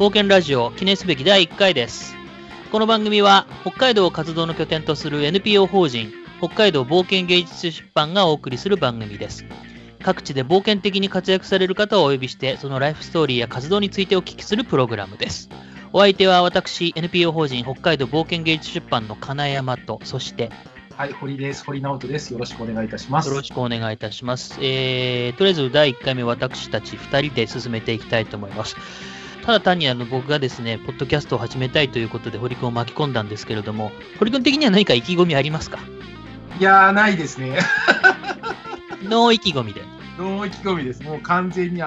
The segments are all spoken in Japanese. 冒険ラジオ記念すべき第1回です。この番組は北海道を活動の拠点とする NPO 法人北海道冒険芸術出版がお送りする番組です。各地で冒険的に活躍される方をお呼びして、そのライフストーリーや活動についてお聞きするプログラムです。お相手は私、NPO 法人北海道冒険芸術出版の金山と、そしてはい、堀です。堀直人です。よろしくお願いいたします。よろしくお願いいたします。とりあえず第1回目、私たち2人で進めていきたいと思います。ただ単に僕がですね、ポッドキャストを始めたいということで、堀君を巻き込んだんですけれども、堀君的には何か意気込みありますか？いやー、ないですね。ノー意気込みで。ノー意気込みです。もう完全に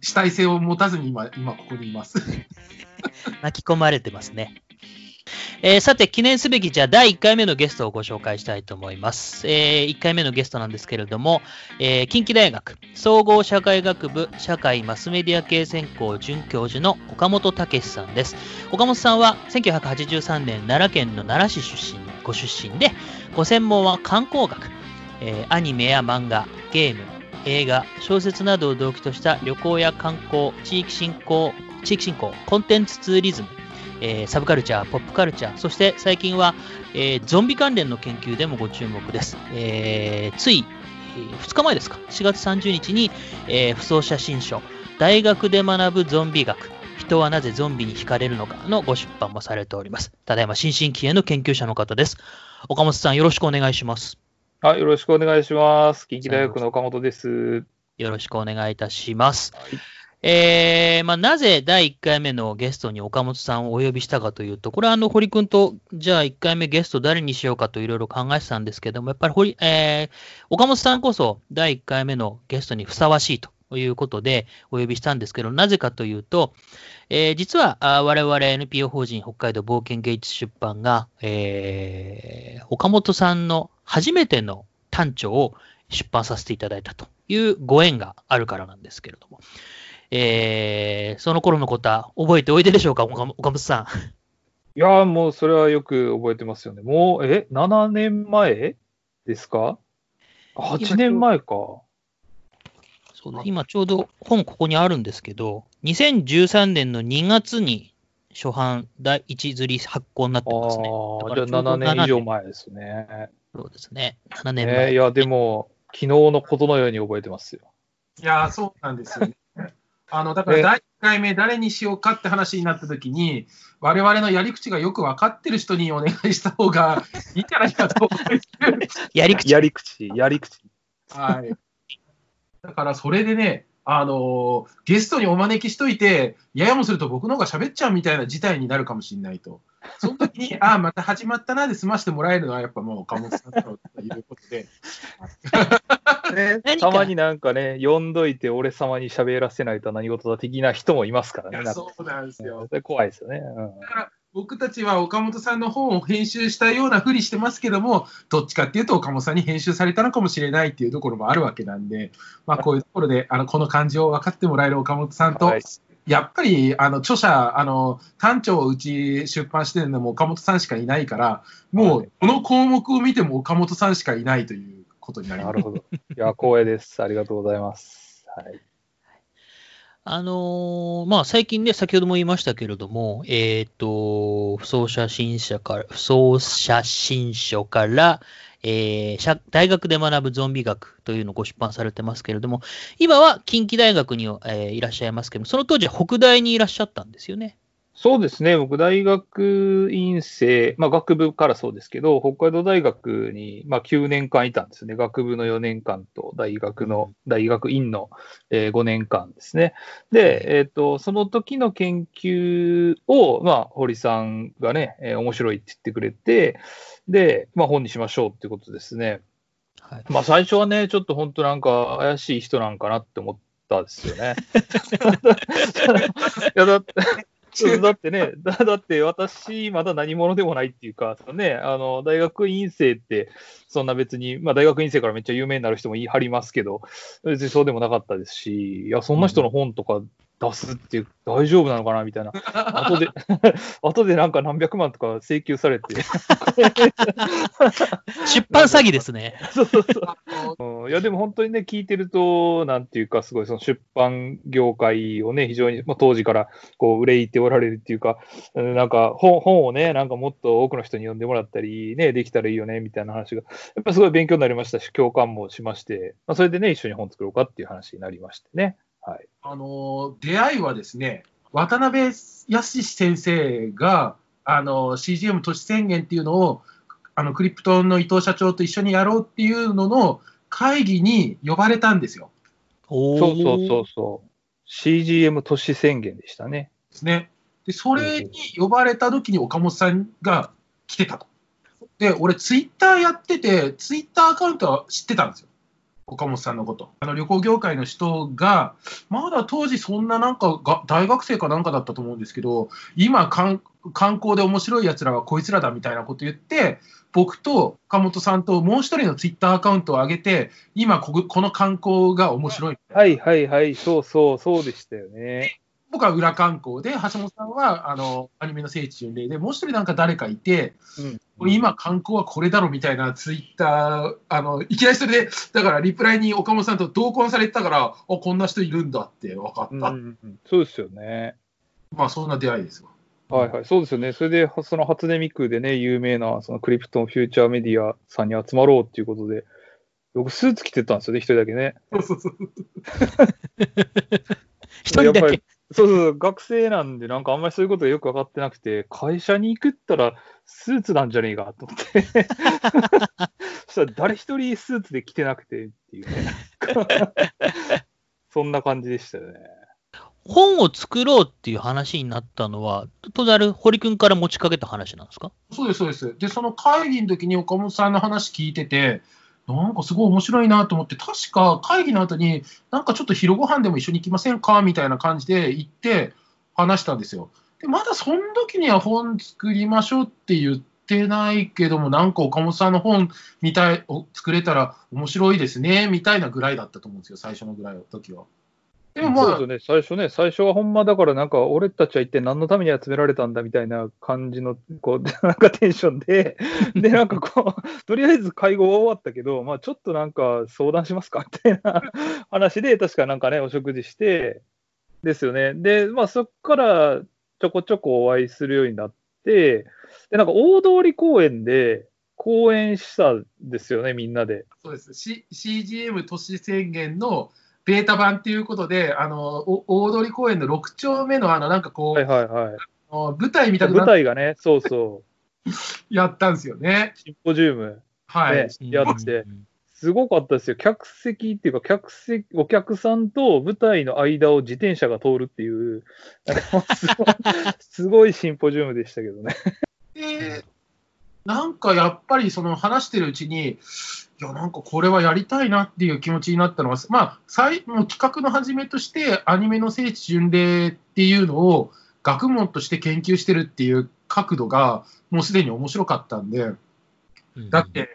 主体性を持たずに今ここにいます。巻き込まれてますね。さて、記念すべきじゃあ第1回目のゲストをご紹介したいと思います。1回目のゲストなんですけれども、近畿大学総合社会学部社会マスメディア系専攻准教授の岡本武さんです。岡本さんは1983年奈良県の奈良市ご出身で、ご専門は観光学、アニメや漫画、ゲーム、映画、小説などを動機とした旅行や観光、地域振興、コンテンツツーリズム、サブカルチャー、ポップカルチャー、そして最近は、ゾンビ関連の研究でもご注目です。つい2日前ですか、4月30日に、不走者新書、大学で学ぶゾンビ学、人はなぜゾンビに惹かれるのかのご出版もされております。ただいま新進気鋭の研究者の方です。岡本さん、よろしくお願いします。はい、よろしくお願いします。近畿大学の岡本です。よろしくお願いいたします。はい、なぜ第1回目のゲストに岡本さんをお呼びしたかというと、これは堀君と、じゃあ1回目ゲスト誰にしようかといろいろ考えてたんですけども、やっぱり岡本さんこそ第1回目のゲストにふさわしいということでお呼びしたんですけど、なぜかというと、実は我々 NPO 法人北海道冒険芸術出版が、岡本さんの初めての短調を出版させていただいたというご縁があるからなんですけれども、その頃のことは覚えておいででしょうか、岡本さん。いやー、もうそれはよく覚えてますよね。もう、7年前ですか？ 8 年前か。そうだ、今ちょうど本ここにあるんですけど、2013年の2月に初版第1刷り発行になってますね。じゃあ7年以上前ですね。そうですね、7年前。いや、でも、昨日のことのように覚えてますよ。いやー、そうなんですよね。だから第1回目誰にしようかって話になったときに、我々のやり口がよく分かってる人にお願いした方がいいんじゃないかと思ってやり口。はい。だからそれでね、ゲストにお招きしといて、ややもすると僕の方が喋っちゃうみたいな事態になるかもしれないと。その時に、ああ、また始まったなで済ましてもらえるのはやっぱもう岡本さんだろうということで。ね、たまになんかね、呼んどいて俺様に喋らせないと何事だ的な人もいますからね。いや、そうなんですよ。怖いですよね。うん、だから僕たちは岡本さんの本を編集したようなふりしてますけども、どっちかっていうと岡本さんに編集されたのかもしれないっていうところもあるわけなんで、まあ、こういうところでこの感じを分かってもらえる岡本さんと、はい、やっぱり著者、短調をうち出版してるのも岡本さんしかいないから、もうこの項目を見ても岡本さんしかいないということになります。なるほど。いや、光栄です。ありがとうございます。はい。最近ね、先ほども言いましたけれども、不走者新書から、大学で学ぶゾンビ学というのをご出版されてますけれども、今は近畿大学に、いらっしゃいますけども、その当時は北大にいらっしゃったんですよね。そうですね、僕大学院生、学部からそうですけど、北海道大学に、9年間いたんですね。学部の4年間と大学院の、5年間ですね。で、その時の研究を、堀さんがね、面白いって言ってくれて、で、本にしましょうってことですね。はい、最初はね、ちょっと本当なんか怪しい人なんかなって思ったんですよね。いや、だって私まだ何者でもないっていうかね、大学院生ってそんな別に、大学院生からめっちゃ有名になる人も言い張りますけど、別にそうでもなかったですし、いや、そんな人の本とか出すっていう、大丈夫なのかなみたいな。後でなんか何百万とか請求されて。出版詐欺ですね。そうそうそう。いや、でも本当にね、聞いてると、なんていうか、すごいその出版業界をね、非常に、まあ、当時からこう憂いておられるっていうか、なんか本をね、なんかもっと多くの人に読んでもらったり、ね、できたらいいよね、みたいな話が、やっぱすごい勉強になりましたし、共感もしまして、まあ、それでね、一緒に本作ろうかっていう話になりましてね。はい、出会いはですね、渡辺康先生がCGM 都市宣言っていうのをクリプトンの伊藤社長と一緒にやろうっていうのの会議に呼ばれたんですよ。そうそうそうそう、CGM 都市宣言でしたね。ですね。で、それに呼ばれた時に岡本さんが来てたと。で、俺ツイッターやってて、ツイッターアカウントは知ってたんですよ、岡本さんのこと。旅行業界の人が、まだ当時そんななんかが大学生かなんかだったと思うんですけど、今観光で面白いやつらはこいつらだみたいなこと言って、僕と岡本さんともう一人のツイッターアカウントを上げて、今この観光が面白いみたいな。はいはいはい、そうそうそうでしたよね。僕は裏観光で、橋本さんはアニメの聖地巡礼で、もう一人なんか誰かいて、うん、今観光はこれだろみたいなツイッター、いきなりそれで、だからリプライに岡本さんと同梱されてたから、こんな人いるんだって分かった。うんうん、そうですよね。まあそんな出会いですよ。はいはい、そうですよね。それでその初音ミクでね、有名なそのクリプトンフューチャーメディアさんに集まろうっていうことで、僕スーツ着てたんですよね、一人だけね。そうそうそう。一人だけ。そうそう、学生なんで、なんかあんまりそういうことがよく分かってなくて、会社に行くったらスーツなんじゃねえかと思ってそしたら誰一人スーツで着てなくてっていうねそんな感じでしたよね。本を作ろうっていう話になったのは、とざる堀君から持ちかけた話なんですか？そうですそうです。で、その会議の時に岡本さんの話聞いてて、なんかすごい面白いなと思って、確か会議の後になんかちょっと昼ご飯でも一緒に行きませんかみたいな感じで行って話したんですよ。で、まだその時には本作りましょうって言ってないけども、なんか岡本さんの本みたいを作れたら面白いですねみたいなぐらいだったと思うんですよ、最初のぐらいの時は。でもまあ、そうですね、最初はほんまだから、なんか俺たちは一体何のために集められたんだみたいな感じのこうなんかテンションで、で、なんかこうとりあえず会合は終わったけど、まあ、ちょっとなんか相談しますかみたいな話で、確かなんかね、お食事してですよね。で、まあ、そっからちょこちょこお会いするようになって、で、なんか大通公園で講演したんですよね、みんなで。そうです、CGM 都市宣言のベータ版っていうことで、大通公園の6丁目のなんかこう、はいはいはい、舞台みたいな舞台がね、そうそうやったんですよね、シンポジウム、はいね、やってすごかったですよ。客席っていうか、お客さんと舞台の間を自転車が通るっていう、なんかすごいシンポジウムでしたけどね。なんかやっぱりその話してるうちに、いや、なんかこれはやりたいなっていう気持ちになったのは、まあ、もう企画の始めとしてアニメの聖地巡礼っていうのを学問として研究してるっていう角度がもうすでに面白かったんで、だって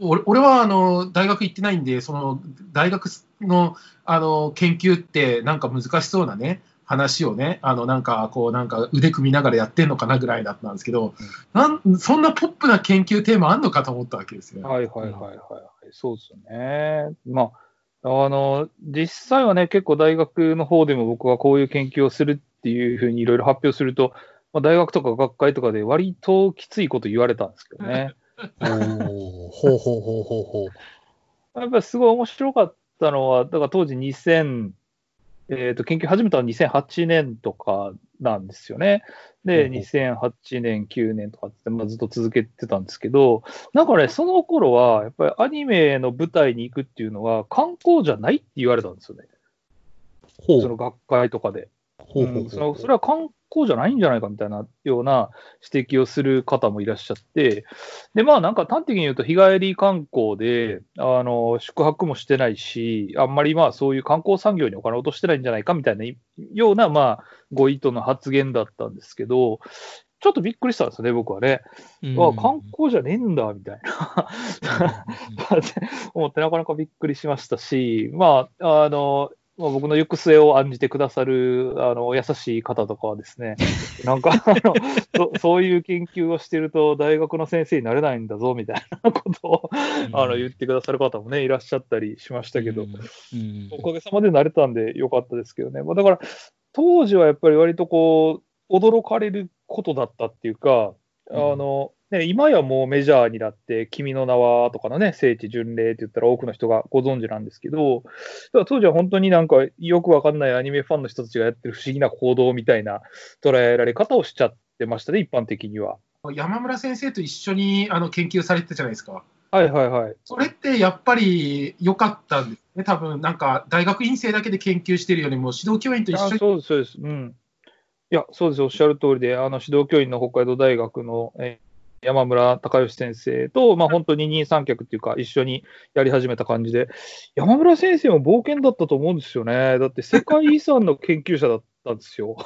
俺は大学行ってないんで、その大学の研究ってなんか難しそうなね話をね、なんかこう、なんか腕組みながらやってんのかなぐらいだったんですけど、そんなポップな研究テーマあんのかと思ったわけですよね。はいはいはいはい、はい、そうですね。まあ、実際はね、結構大学の方でも僕はこういう研究をするっていうふうにいろいろ発表すると、まあ、大学とか学会とかで割ときついこと言われたんですけどね。おほうほうほうほうほう。やっぱりすごい面白かったのは、だから当時2000、研究始めたのは2008年とかなんですよね。で、2008年、9年とかって、まあ、ずっと続けてたんですけど、なんかね、その頃は、やっぱりアニメの舞台に行くっていうのは、観光じゃないって言われたんですよね。ほう。その学会とかで。ほうほうほう。うん、それは観光じゃないんじゃないかみたいなような指摘をする方もいらっしゃって、で、まあ、なんか端的に言うと、日帰り観光で、宿泊もしてないし、あんまりまあ、そういう観光産業にお金を落としてないんじゃないかみたいなような、まあ、ご意図の発言だったんですけど、ちょっとびっくりしたんですよね、僕はね。あ、観光じゃねえんだ、みたいな。思って、なかなかびっくりしましたし、まあ、僕の行く末を案じてくださる優しい方とかはですね、なんかそういう研究をしていると大学の先生になれないんだぞみたいなことを言ってくださる方もね、いらっしゃったりしましたけど、おかげさまで慣れたんでよかったですけどね。だから当時はやっぱり割とこう驚かれることだったっていうか、ね、今やもうメジャーになって、君の名はとかのね、聖地巡礼って言ったら多くの人がご存知なんですけど、当時は本当になんかよくわかんないアニメファンの人たちがやってる不思議な行動みたいな捉えられ方をしちゃってましたね、一般的には。山村先生と一緒に研究されてたじゃないですか。はいはいはい。それってやっぱり良かったんですね、多分なんか大学院生だけで研究してるよりも、指導教員と一緒に。そうです、そうです。うん。いや、そうです、おっしゃる通りで、指導教員の北海道大学の、山村孝義先生と、本当に二人三脚っていうか、一緒にやり始めた感じで、山村先生も冒険だったと思うんですよね。だって世界遺産の研究者だったんですよ。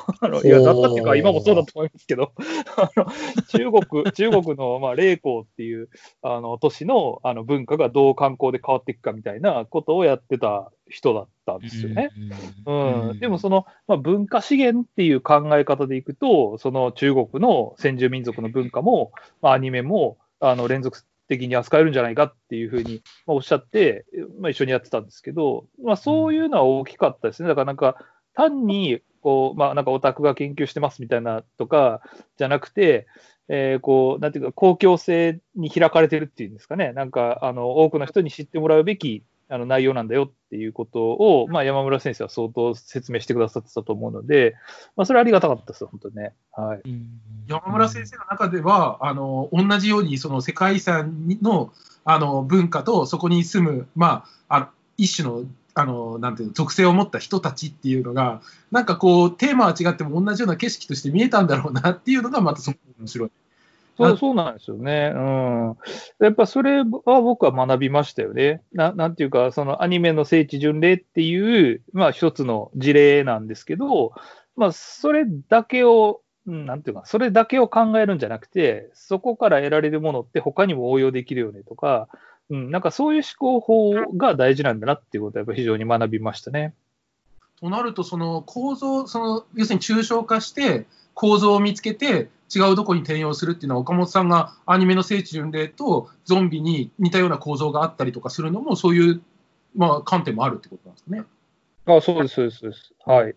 いや、だったっていうか、今もそうだと思いますけど、中国の麗江っていう都市の文化がどう観光で変わっていくかみたいなことをやってた人だったんですよね。でもその、文化資源っていう考え方でいくと、その中国の先住民族の文化も、アニメも連続的に扱えるんじゃないかっていうふうにおっしゃって、一緒にやってたんですけど、そういうのは大きかったですね。だからなんか単にこう、なんかオタクが研究してますみたいなとかじゃなくて、なんていうか公共性に開かれてるっていうんですかね。なんか多くの人に知ってもらうべき内容なんだよっていうことを、山村先生は相当説明してくださってたと思うので、それはありがたかったです、本当にね。はい、山村先生の中では、同じようにその世界遺産の、文化と、そこに住む、一種の、なんていうの、属性を持った人たちっていうのが、なんかこう、テーマは違っても同じような景色として見えたんだろうなっていうのが、またそこ面白い。そうなんですよね、やっぱそれは僕は学びましたよね。なんていうか、そのアニメの聖地巡礼っていう、一つの事例なんですけど、それだけを、なんていうか、それだけを考えるんじゃなくて、そこから得られるものって他にも応用できるよねとか、なんかそういう思考法が大事なんだなっていうことは、やっぱ非常に学びましたね。となると、その構造、要するに抽象化して、構造を見つけて、違うどこに転用するっていうのは、岡本さんがアニメの聖地巡礼とゾンビに似たような構造があったりとかするのも、そういう、観点もあるってことなんですかね。そうです、そうです、そうです。はい。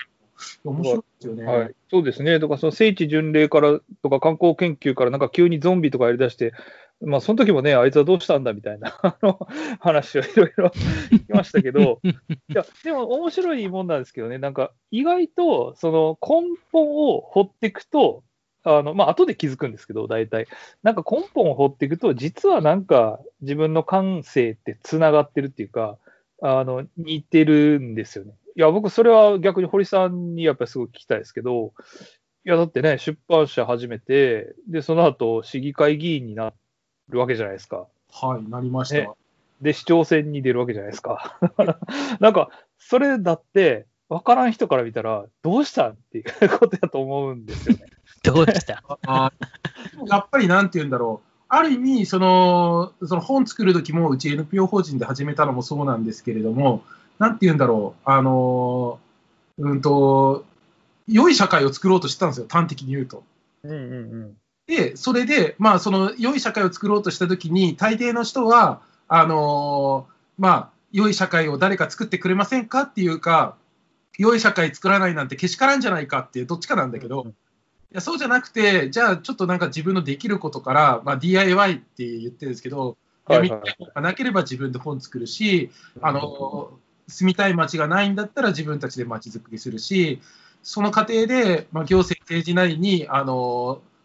面白いですよね。はい、そうですね。だからその聖地巡礼からとか観光研究から、なんか急にゾンビとかやりだして、その時もね、あいつはどうしたんだみたいな話をいろいろ聞きましたけど、いや、でも面白いもんなんですけどね、なんか意外とその根本を掘っていくと、後で気づくんですけど、大体なんか根本を掘っていくと、実はなんか自分の感性ってつながってるっていうか、似てるんですよね。いや、僕それは逆に堀さんにやっぱりすごく聞きたいですけど、いやだってね、出版社始めて、でその後市議会議員になってるわけじゃないですか。はい、なりました。で、市長選に出るわけじゃないですか。なんか、それだって、分からん人から見たら、どうしたんっていうことだと思うんですよね。どうしたやっぱりなんていうんだろう、ある意味その本作る時も、うち NPO 法人で始めたのもそうなんですけれども、なんていうんだろう、良い社会を作ろうとしてたんですよ、端的に言うと。で、それで、その良い社会を作ろうとしたときに、大抵の人は、良い社会を誰か作ってくれませんかっていうか、良い社会作らないなんてけしからんじゃないかっていう、どっちかなんだけど、いや、そうじゃなくて、じゃあちょっとなんか自分のできることから、DIY って言ってるんですけど、闇の本がなければ自分で本作るし、住みたい街がないんだったら自分たちで街づくりするし、その過程で、行政、政治なりに、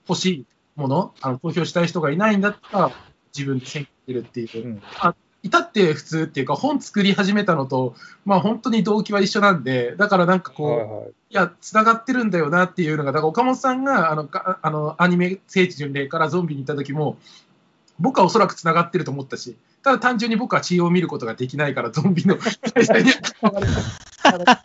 欲しいもの、投票したい人がいないんだったら、自分で選挙するっていう、至って普通っていうか、本作り始めたのと、本当に動機は一緒なんで、だからなんかこう、いや、つながってるんだよなっていうのが、だから岡本さんがアニメ、聖地巡礼からゾンビに行った時も、僕はおそらくつながってると思ったし、ただ単純に僕は血を見ることができないから、ゾンビの開催にはまれた。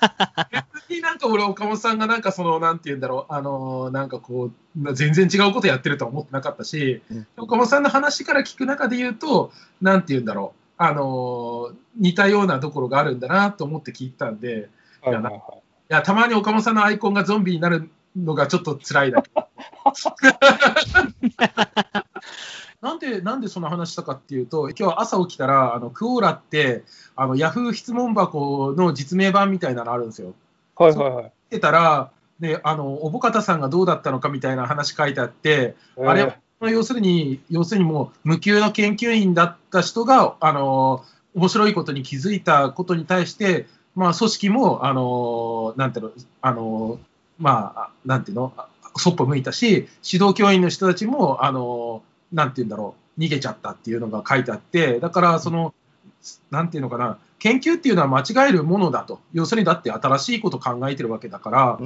別になんか俺、岡本さんがなんかなんていうんだろう、なんかこう、全然違うことやってるとは思ってなかったし、岡本さんの話から聞く中で言うと、なんていうんだろう、似たようなところがあるんだなと思って聞いたんで、はいはい、いやたまに岡本さんのアイコンがゾンビになるのがちょっと辛いだけどなんでそんな話したかっていうと、今日朝起きたらクオーラってヤフー質問箱の実名版みたいなのあるんですよ。はいはいはい。見てたらでおぼかたさんがどうだったのかみたいな話書いてあって、あれ要するにもう無給の研究員だった人が面白いことに気づいたことに対して、まあ、組織もなんていうのまあなんていうのそっぽ向いたし、指導教員の人たちもなんていうんだろう、逃げちゃったっていうのが書いてあって、だからそのなんていうのかな、研究っていうのは間違えるものだと、要するにだって新しいことを考えてるわけだから、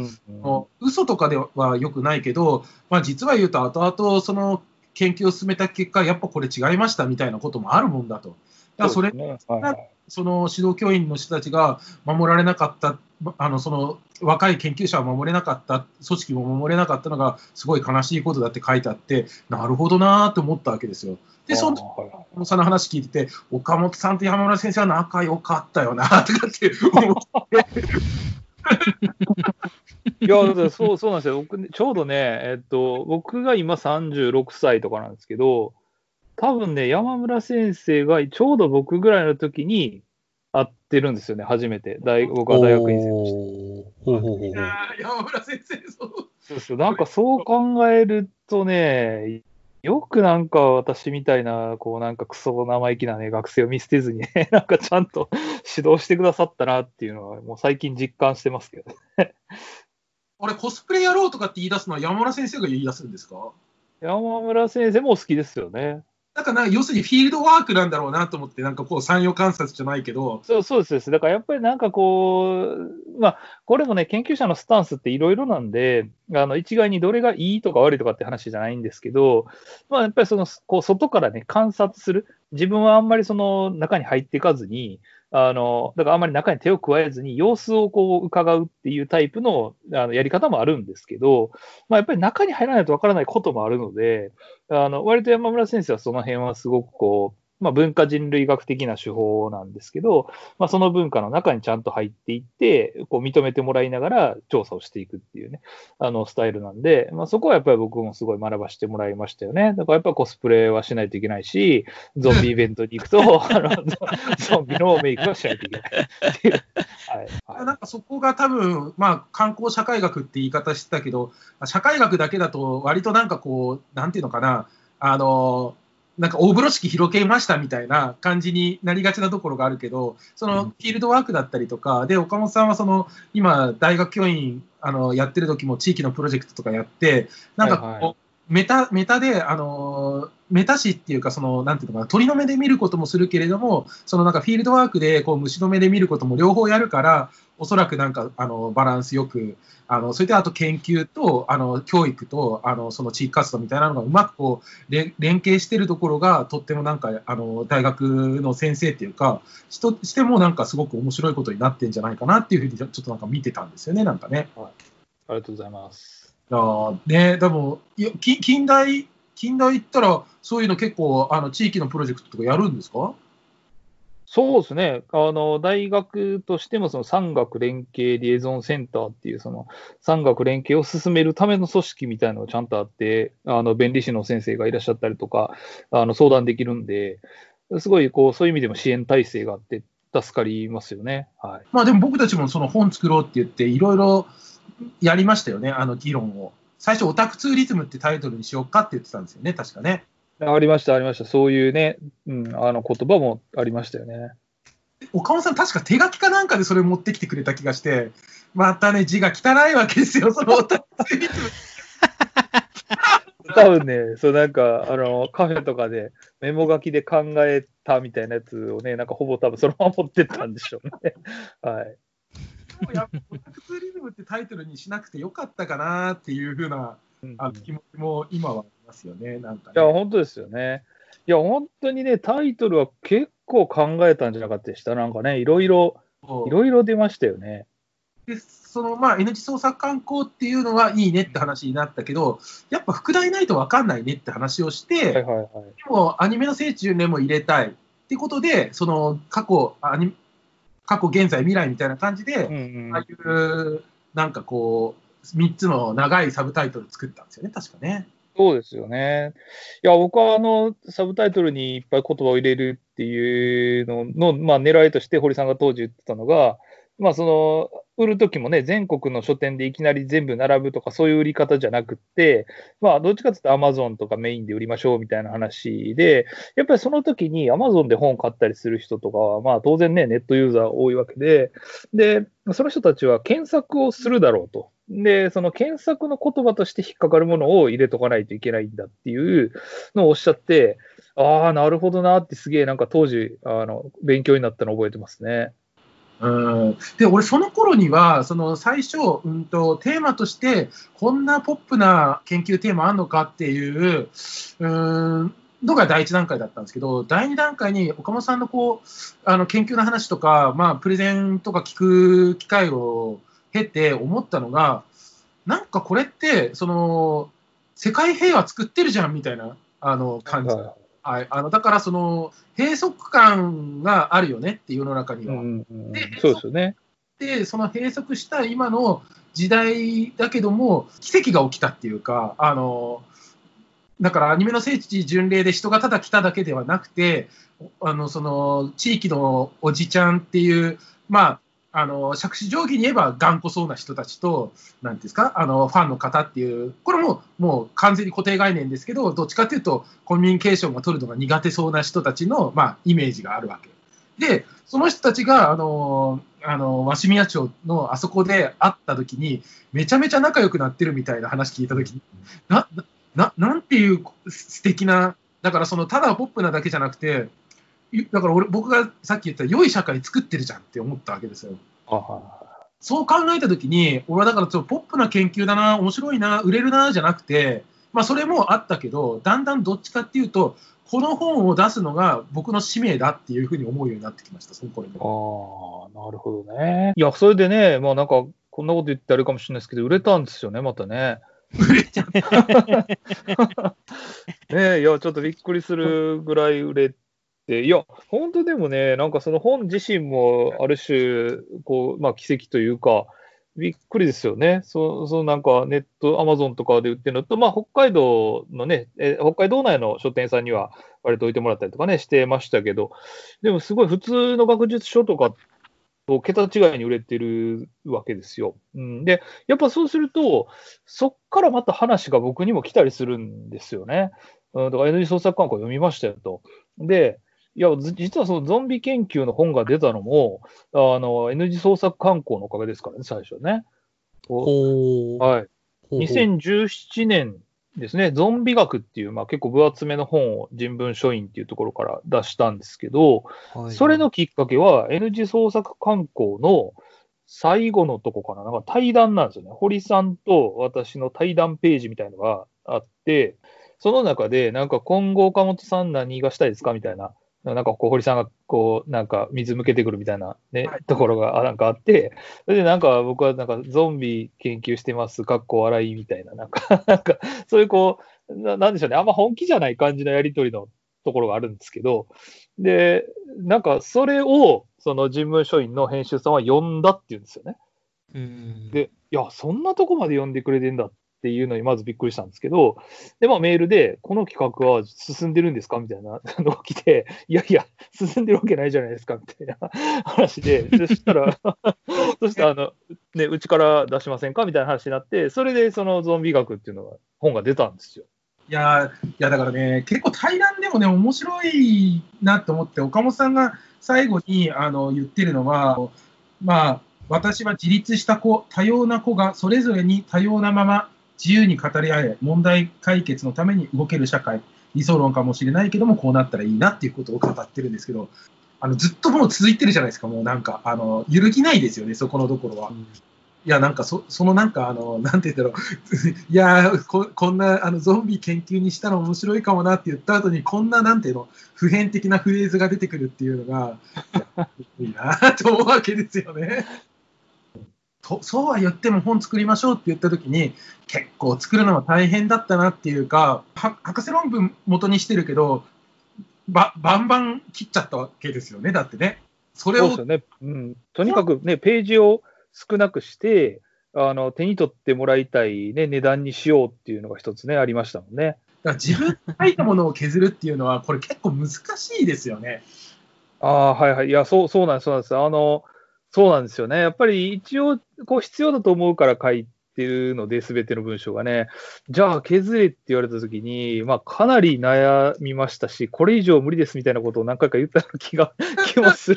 嘘とかではよくないけど、まあ、実は言うと後々その研究を進めた結果やっぱこれ違いましたみたいなこともあるもんだと。だからそれ、その指導教員の人たちが守られなかった、その若い研究者は守れなかった、組織も守れなかったのがすごい悲しいことだって書いてあって、なるほどなと思ったわけですよ。でその時岡本さんの話聞いてて、岡本さんと山村先生は仲良かったよなとかって思っていやそうなんですよ。僕ちょうどね、僕が今36歳とかなんですけど、多分ね、山村先生がちょうど僕ぐらいの時に会ってるんですよね、初めて。僕は大学院生として。山村先生、そう。なんかそう考えるとね、よくなんか私みたいな、こうなんかクソ生意気なね、学生を見捨てずにね、なんかちゃんと指導してくださったなっていうのは、もう最近実感してますけどね。あれ、コスプレやろうとかって言い出すのは山村先生が言い出すんですか？山村先生もお好きですよね。なんか要するにフィールドワークなんだろうなと思って、なんかこう、参与観察じゃないけど、そうです、だからやっぱりなんかこう、まあ、これもね、研究者のスタンスっていろいろなんで、一概にどれがいいとか悪いとかって話じゃないんですけど、まあ、やっぱりそのこう外からね、観察する、自分はあんまりその中に入っていかずに、だからあんまり中に手を加えずに、様子をこう伺うっていうタイプの、やり方もあるんですけど、まあ、やっぱり中に入らないとわからないこともあるので、割と山村先生はその辺はすごくこう、まあ、文化人類学的な手法なんですけど、まあ、その文化の中にちゃんと入っていって、こう認めてもらいながら調査をしていくっていうね、スタイルなんで、まあ、そこはやっぱり僕もすごい学ばせてもらいましたよね。だからやっぱりコスプレはしないといけないし、ゾンビイベントに行くと、ゾンビのメイクはしないといけないっていう。はい、なんかそこが多分、まあ、観光社会学って言い方してたけど、社会学だけだと割となんかこう、なんていうのかな、なんか大風呂敷広げましたみたいな感じになりがちなところがあるけど、そのフィールドワークだったりとかで、岡本さんはその今大学教員やってる時も地域のプロジェクトとかやって、なんかこう、はいはい、メタでメタ視っていうか、そのなんていうのかな、鳥の目で見ることもするけれども、そのなんかフィールドワークでこう虫の目で見ることも両方やるから、おそらくなんかバランスよく、それであと研究と教育とその地域活動みたいなのがうまくこう連携してるところが、とってもなんか大学の先生っていうか人としてもなんかすごく面白いことになってんじゃないかなっていうふうにちょっとなんか見てたんですよね、なんかね。はい、ありがとうございます。ね、でも近代行ったらそういうの結構地域のプロジェクトとかやるんですか？そうですね。大学としてもその産学連携リエゾンセンターっていう、その産学連携を進めるための組織みたいなのがちゃんとあって、弁理士の先生がいらっしゃったりとか、相談できるんで、すごいこうそういう意味でも支援体制があって助かりますよね。はい。まあでも僕たちもその本作ろうって言っていろいろやりましたよね、議論を。最初オタクツーリズムってタイトルにしようかって言ってたんですよね、確かね。ありました。そういうね、言葉もありましたよね。岡本さん、確か手書きかなんかでそれ持ってきてくれた気がして、またね、字が汚いわけですよ、そのオタクツーリズム。多分ね、そうなんかカフェとかでメモ書きで考えたみたいなやつをね、なんかほぼ多分そのまま持ってったんでしょうね。はい。もうオタクツーリズムってタイトルにしなくてよかったかなっていうふうな気持ちも今は。ますよね、なんかね。いや本当ですよね。いや本当にね、タイトルは結構考えたんじゃなかったでした。なんかね、いろいろ出ましたよね。でそのまあ N 字創作観光っていうのはいいねって話になったけど、やっぱ副題ないと分かんないねって話をして、はいはいはい、でもアニメの聖地巡礼も入れたいってことで、その過去過去、現在、未来みたいな感じで、うんうん、ああいうなんかこう3つの長いサブタイトル作ったんですよね、確かね。そうですよね。いや、僕はあのサブタイトルにいっぱい言葉を入れるっていうのの、まあ、狙いとして堀さんが当時言ってたのが、まあ、その売る時もね、全国の書店でいきなり全部並ぶとかそういう売り方じゃなくって、まあ、どっちかというと Amazon とかメインで売りましょうみたいな話で、やっぱりその時に Amazon で本を買ったりする人とかは、まあ、当然ね、ネットユーザー多いわけで、で、その人たちは検索をするだろうと。で、その検索の言葉として引っかかるものを入れとかないといけないんだっていうのをおっしゃって、ああ、なるほどなってすげえなんか当時勉強になったのを覚えてますね。うん、で俺、その頃にはその最初、テーマとしてこんなポップな研究テーマあんのかっていう、のが第1段階だったんですけど、第2段階に岡本さんのこう研究の話とか、まあ、プレゼンとか聞く機会を経て思ったのが、なんかこれってその世界平和作ってるじゃんみたいな感じ、はい、だからその閉塞感があるよねって世の中には。うんうん、で、そうですよね。で、その閉塞した今の時代だけども奇跡が起きたっていうか、だからアニメの聖地巡礼で人がただ来ただけではなくて、その地域のおじちゃんっていう、まあ、杓子定規に言えば頑固そうな人たちと、なんていうんですか、ファンの方っていう、これももう完全に固定概念ですけど、どっちかというとコミュニケーションが取るのが苦手そうな人たちの、まあ、イメージがあるわけで、その人たちが鷲宮町のあそこで会った時にめちゃめちゃ仲良くなってるみたいな話聞いた時に、なんていう素敵な、だからそのただポップなだけじゃなくて、だから僕がさっき言った良い社会作ってるじゃんって思ったわけですよ。そう考えたときに、俺はだからちょっとポップな研究だな、面白いな、売れるなじゃなくて、まあ、それもあったけど、だんだんどっちかっていうと、この本を出すのが僕の使命だっていうふうに思うようになってきました、その頃に。ああ、なるほどね。いや、それでね、まあ、なんかこんなこと言ってあるかもしれないですけど、売れたんですよね、またね。売れちゃった。ね、いや、ちょっとびっくりするぐらい売れて。いや、本当でもね、なんかその本自身もある種こう、まあ、奇跡というか、びっくりですよね。そうなんかネット、Amazon とかで売ってるのと、まあ、北海道のね、北海道内の書店さんには割と置いてもらったりとかね、してましたけど、でもすごい普通の学術書とかと桁違いに売れてるわけですよ。うん、で、やっぱそうすると、そっからまた話が僕にも来たりするんですよね。だから NG 創作刊行読みましたよと。で、いや、実はそのゾンビ研究の本が出たのも、NG 創作刊行のおかげですからね、最初ね。はい、2017年ですね、ゾンビ学っていう、まあ、結構分厚めの本を人文書院っていうところから出したんですけど、はい、それのきっかけは NG 創作刊行の最後のとこかな、なんか対談なんですよね。堀さんと私の対談ページみたいなのがあって、その中で、なんか今後岡本さん何がしたいですかみたいな。なんかこう堀さんがこうなんか水向けてくるみたいな、ね、ところがなんかあって、それでなんか僕はなんかゾンビ研究してますかっこ笑いみたいな、なんかそういうこうなんでしょうね、あんま本気じゃない感じのやり取りのところがあるんですけど、でなんかそれをその人文書院の編集さんは読んだっていうんですよね。で、いや、そんなとこまで読んでくれてんだっていうのにまずびっくりしたんですけど、で、まあ、メールで、この企画は進んでるんですかみたいなのが来て、いやいや、進んでるわけないじゃないですかみたいな話で、そしたら、ね、うちから出しませんかみたいな話になって、それでそのゾンビ学っていうのが、本が出たんですよ。いや、だからね、結構対談でもね、面白いなと思って、岡本さんが最後に言ってるのは、まあ、私は自立した子、多様な子がそれぞれに多様なまま、自由に語り合え、問題解決のために動ける社会、理想論かもしれないけども、こうなったらいいなっていうことを語ってるんですけど、ずっともう続いてるじゃないですか、もうなんか、揺るぎないですよね、そこのところは。いや、なんかそのなんか、なんて言うんだろう、いやー、こんなゾンビ研究にしたら面白いかもなって言った後に、こんな、なんていうの、普遍的なフレーズが出てくるっていうのが、いいなと思うわけですよね。そうは言っても本作りましょうって言ったときに、結構作るのは大変だったなっていうか、博士論文元にしてるけど、バンバン切っちゃったわけですよね、だってね。それをそうですよね、うん、とにかく、ね、ページを少なくして手に取ってもらいたい、ね、値段にしようっていうのが一つ、ね、ありましたもんね。だから自分が書いたものを削るっていうのはこれ結構難しいですよね。あ、はいはい、いや、そうなんです、そうなんです、そうなんですよね。やっぱり一応こう必要だと思うから書いてるので、全ての文章がね、じゃあ削れって言われた時に、まあ、かなり悩みましたし、これ以上無理ですみたいなことを何回か言った気もす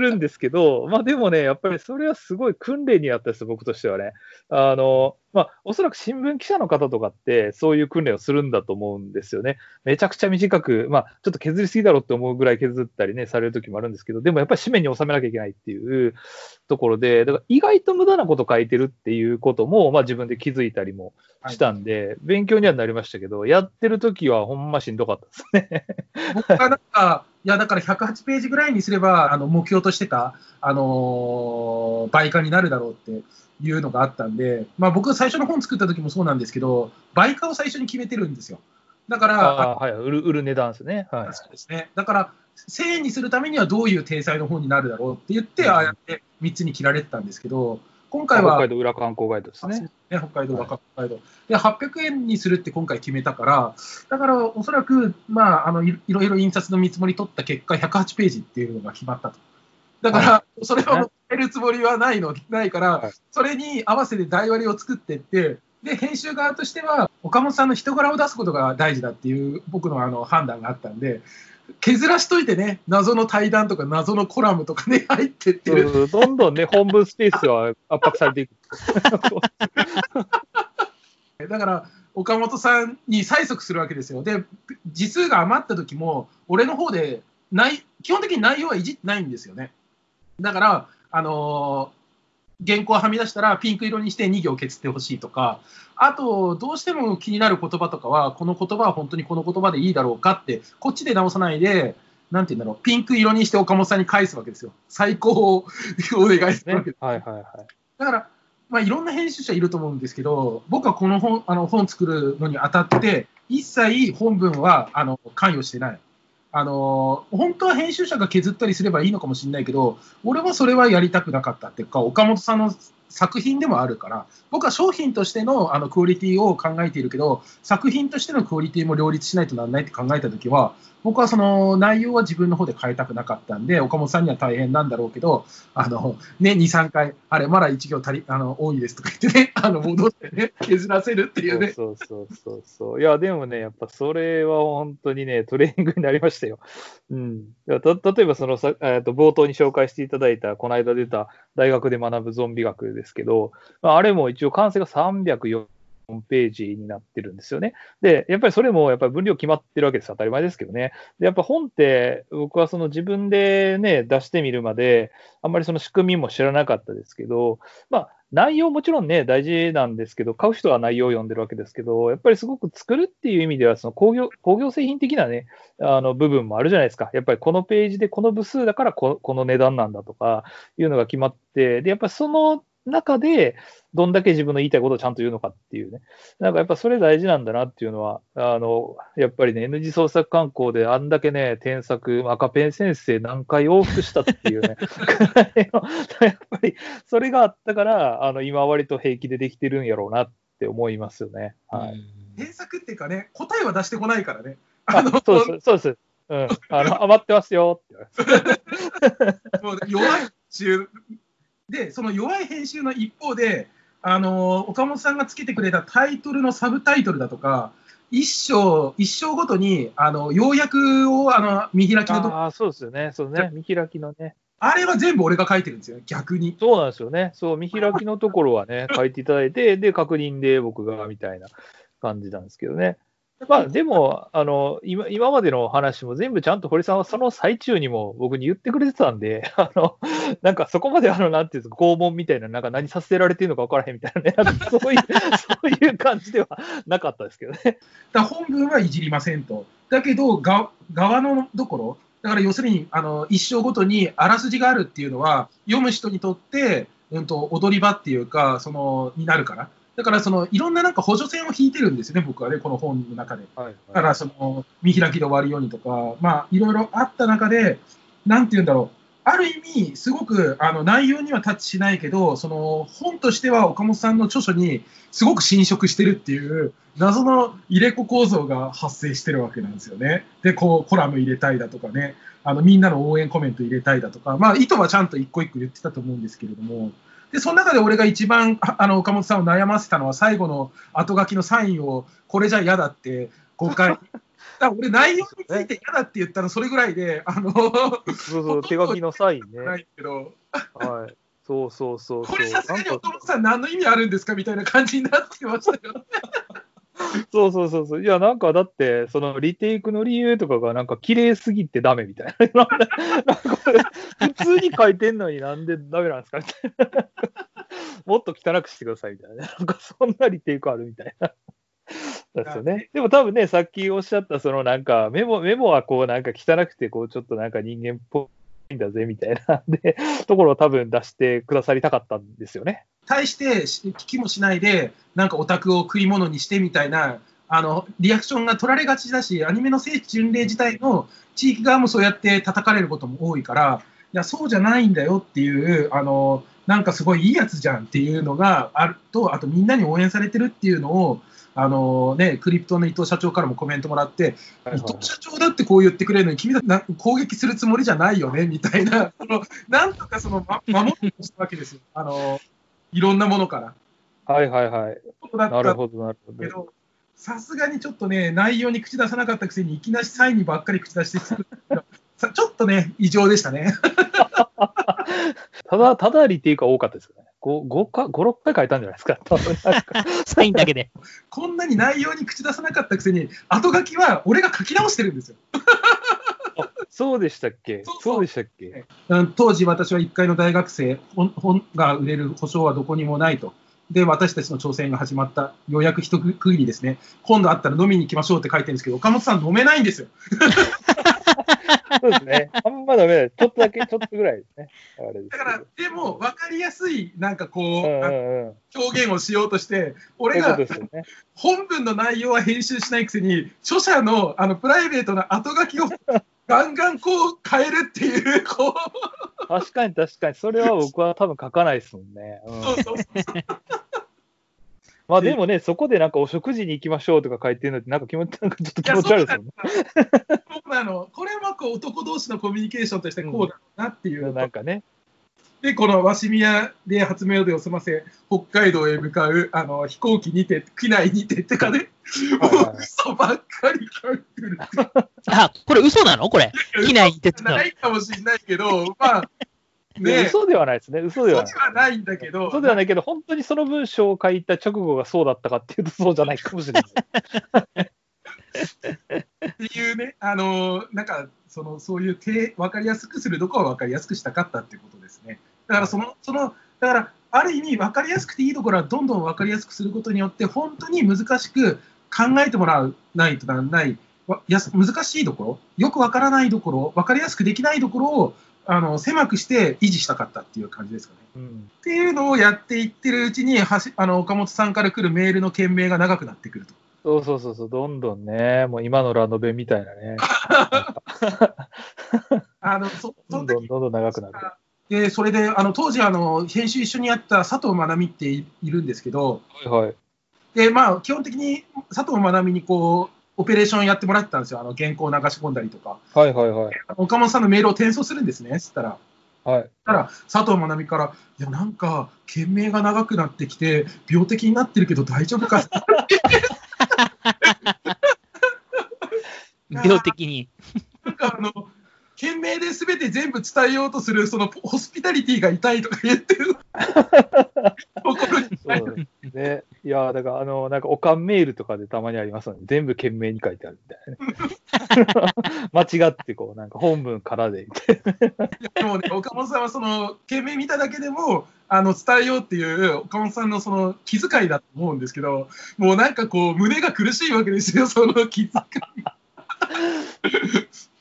るんですけど、まあ、でもね、やっぱりそれはすごい訓練になったです、僕としてはね。まあ、おそらく新聞記者の方とかってそういう訓練をするんだと思うんですよね。めちゃくちゃ短く、まあ、ちょっと削りすぎだろうって思うぐらい削ったりね、される時もあるんですけど、でもやっぱり紙面に収めなきゃいけないっていうところで、だから意外と無駄なこと書いてるっていうことも、まあ、自分で気づいたりもしたんで、はい、勉強にはなりましたけど、やってる時はほんましんどかったですね。僕はなんかいや、だから108ページぐらいにすれば目標としてた、倍化になるだろうっていうのがあったんで、まあ、僕が最初の本作った時もそうなんですけど、倍化を最初に決めてるんですよ。だから、はい、売る値段ですね。はい、そうですね。だから1000円にするためにはどういう体裁の本になるだろうって言って、ああやって3つに切られてたんですけど、今回は北海道裏観光ガイドですね。北海道裏観光ガイド。で、800円にするって今回決めたから、だからおそらく、まあ、いろいろ印刷の見積もり取った結果、108ページっていうのが決まったと。だから、それを変えるつもりはないから、それに合わせて台割りを作っていって、で、編集側としては、岡本さんの人柄を出すことが大事だっていう僕の判断があったんで、削らしといてね、謎の対談とか謎のコラムとかね、入ってってる。どんどんね、本文スペースは圧迫されていく。だから、岡本さんに催促するわけですよ。で、字数が余った時も、俺の方で基本的に内容はいじってないんですよね。だから、原稿をはみ出したらピンク色にして2行削ってほしいとか、あとどうしても気になる言葉とかは、この言葉は本当にこの言葉でいいだろうかって、こっちで直さないで、なんて言うんだろう、ピンク色にして岡本さんに返すわけですよ。最高をお願いするわけです。はいはいはい、だから、まあ、いろんな編集者いると思うんですけど、僕はこの本作るのにあたって、一切本文は関与してない。本当は編集者が削ったりすればいいのかもしれないけど、俺はそれはやりたくなかったっていうか、岡本さんの作品でもあるから、僕は商品としてのクオリティを考えているけど、作品としてのクオリティも両立しないとならないって考えたときは、僕はその内容は自分の方で変えたくなかったんで、岡本さんには大変なんだろうけど、ね、2、3回、あれ、まだ1行多いですとか言ってね、戻ってね、削らせるっていうね。そうそうそうそう。いや、でもね、やっぱそれは本当にね、トレーニングになりましたよ。うん。例えばその冒頭に紹介していただいた、この間出た、大学で学ぶゾンビ学ですけど、あれも一応、完成が304ページになってるんですよね。で、やっぱりそれもやっぱり分量決まってるわけです。当たり前ですけどね。で、やっぱ本って僕はその自分でね出してみるまであんまりその仕組みも知らなかったですけど、まあ内容もちろんね大事なんですけど、買う人は内容を読んでるわけですけど、やっぱりすごく作るっていう意味ではその工業製品的なね部分もあるじゃないですか。やっぱりこのページでこの部数だからこの値段なんだとかいうのが決まって、でやっぱりその中でどんだけ自分の言いたいことをちゃんと言うのかっていうね、なんかやっぱそれ大事なんだなっていうのは、やっぱりね、NG 創作観光であんだけね、添削、赤ペン先生何回往復したっていうね、やっぱりそれがあったから、今割と平気でできてるんやろうなって思いますよね。はい、添削っていうかね、答えは出してこないからね。そうです。うん、余ってますよって言われて。弱い中で、その弱い編集の一方で、岡本さんがつけてくれたタイトルのサブタイトルだとか、一章ごとに要約を見開きのとこ、あ、そうですよね、そうね、見開きのね、あれは全部俺が書いてるんですよ、逆に。そうなんですよね、そう、見開きのところはね、書いていただいて、で、確認で僕がみたいな感じなんですけどね。まあ、でも今までの話も全部ちゃんと堀さんはその最中にも僕に言ってくれてたんで、なんかそこまでなんていうんですか、拷問みたいな、なんか何させられてるのか分からへんみたいなね、なんかそういう感じではなかったですけどね。だ本文はいじりませんと。だけど側のどころだから、要するに一章ごとにあらすじがあるっていうのは読む人にとって、踊り場っていうかになるから。だからいろんな、 なんか補助線を引いてるんですよね、僕はね、この本の中で。だから見開きで終わるようにとか、まあ、いろいろあった中で、なんていうんだろう、ある意味すごく内容にはタッチしないけど、その本としては岡本さんの著書にすごく侵食してるっていう謎の入れ子構造が発生してるわけなんですよね。でこうコラム入れたいだとかね、みんなの応援コメント入れたいだとか、まあ、意図はちゃんと一個一個言ってたと思うんですけれども、でその中で俺が一番岡本さんを悩ませたのは最後の後書きのサインをこれじゃ嫌だって5回。だ俺、内容について嫌だって言ったの、それぐらいで、そうそう、手書きのサインね。ないけど、はい、そうそうそう。これ、さすがに岡本さん、何の意味あるんですかみたいな感じになってましたよ。そうそうそうそう。いや、なんかだって、そのリテイクの理由とかが、なんか綺麗すぎてダメみたいな。なんか普通に書いてんのになんでダメなんですかみたいな。もっと汚くしてくださいみたいな。なんかそんなリテイクあるみたいな。ですよね、でも多分ね、さっきおっしゃったそのなんかメモはこうなんか汚くてこうちょっとなんか人間っぽいんだぜみたいなでところを多分出してくださりたかったんですよね。対して聞きもしないでなんかオタクを食い物にしてみたいなリアクションが取られがちだし、アニメの聖地巡礼自体の地域側もそうやって叩かれることも多いから、いやそうじゃないんだよっていうなんかすごいいいやつじゃんっていうのがあると、あとみんなに応援されてるっていうのを。ね、クリプトの伊藤社長からもコメントもらって、はいはいはい、伊藤社長だってこう言ってくれるのに君だって攻撃するつもりじゃないよねみたいななんとかその、守ってほしいわけですよいろんなものから。はいはいはい。なるほどなるほど。さすがにちょっとね、内容に口出さなかったくせにいきなりサインにばっかり口出してちょっとね異常でしたね。ただリテイクが多かったですよね。5、6回書いたんじゃないですか。サインだけで。こんなに内容に口出さなかったくせに、後書きは俺が書き直してるんですよ。そうでしたっけ。そうでしたっけ。当時私は1階の大学生、本が売れる保証はどこにもないと。で、私たちの挑戦が始まった。ようやく一区切りですね。今度あったら飲みに行きましょうって書いてるんですけど、岡本さん飲めないんですよ。そうですね。あんまダメだ。ちょっとだけ、ちょっとぐらいですね。あれですだから、でも分かりやすい、なんかこう、表現をしようとして、俺が本文の内容は編集しないくせに、著者のプライベートな後書きをガンガンこう変えるっていう、こう。確かに確かに、それは僕は多分書かないですもんね。うん、そうそうそう。まあでもね、そこでなんかお食事に行きましょうとか書いてるのって、なんかなんかちょっと気持ち悪いですよね。これはこう男同士のコミュニケーションとしてこうだなっていう、なんかね。で、この鷲宮で発明でを済ませ、北海道へ向かう飛行機にて、機内にてってかね、嘘ばっかり書いてる。あ、これ嘘なのこれ。機内にてってないかもしれないけど、まあ。ね、嘘ではないですね。嘘ではないんだけど、嘘ではないけど、本当にその文章を書いた直後がそうだったかっていうと、そうじゃないかもしれない。っていうね、なんかそういう分かりやすくするどこは分かりやすくしたかったっていうことですね。だからだからある意味分かりやすくていいところはどんどん分かりやすくすることによって、本当に難しく考えてもらわないとならない、難しいところ、よく分からないところ、分かりやすくできないところを狭くして維持したかったっていう感じですかね。うん、っていうのをやっていってるうちに岡本さんから来るメールの件名が長くなってくると。そうそうそうそう、どんどんね、もう今のラノベみたいなね。どんどん長くなる。でそれで当時編集一緒にやった佐藤まなみっているんですけど、はいはい、でまあ基本的に佐藤まなみにこうオペレーションやってもらってたんですよ。原稿を流し込んだりとか。はいはいはい。岡本さんのメールを転送するんですね。つったら。はい。したら、佐藤まなみから、いや、なんか、件名が長くなってきて、病的になってるけど大丈夫か病的に。なんか件名で全て全部伝えようとする、そのホスピタリティが痛いとか言ってる。そうですね。いやだからなんかおかんメールとかでたまにありますので、全部懸命に書いてあるみたいな、ね、間違ってこうなんか本文からででもね、岡本さんはその懸命見ただけでも伝えようっていう岡本さんのその気遣いだと思うんですけど、もうなんかこう胸が苦しいわけですよ、その気遣い。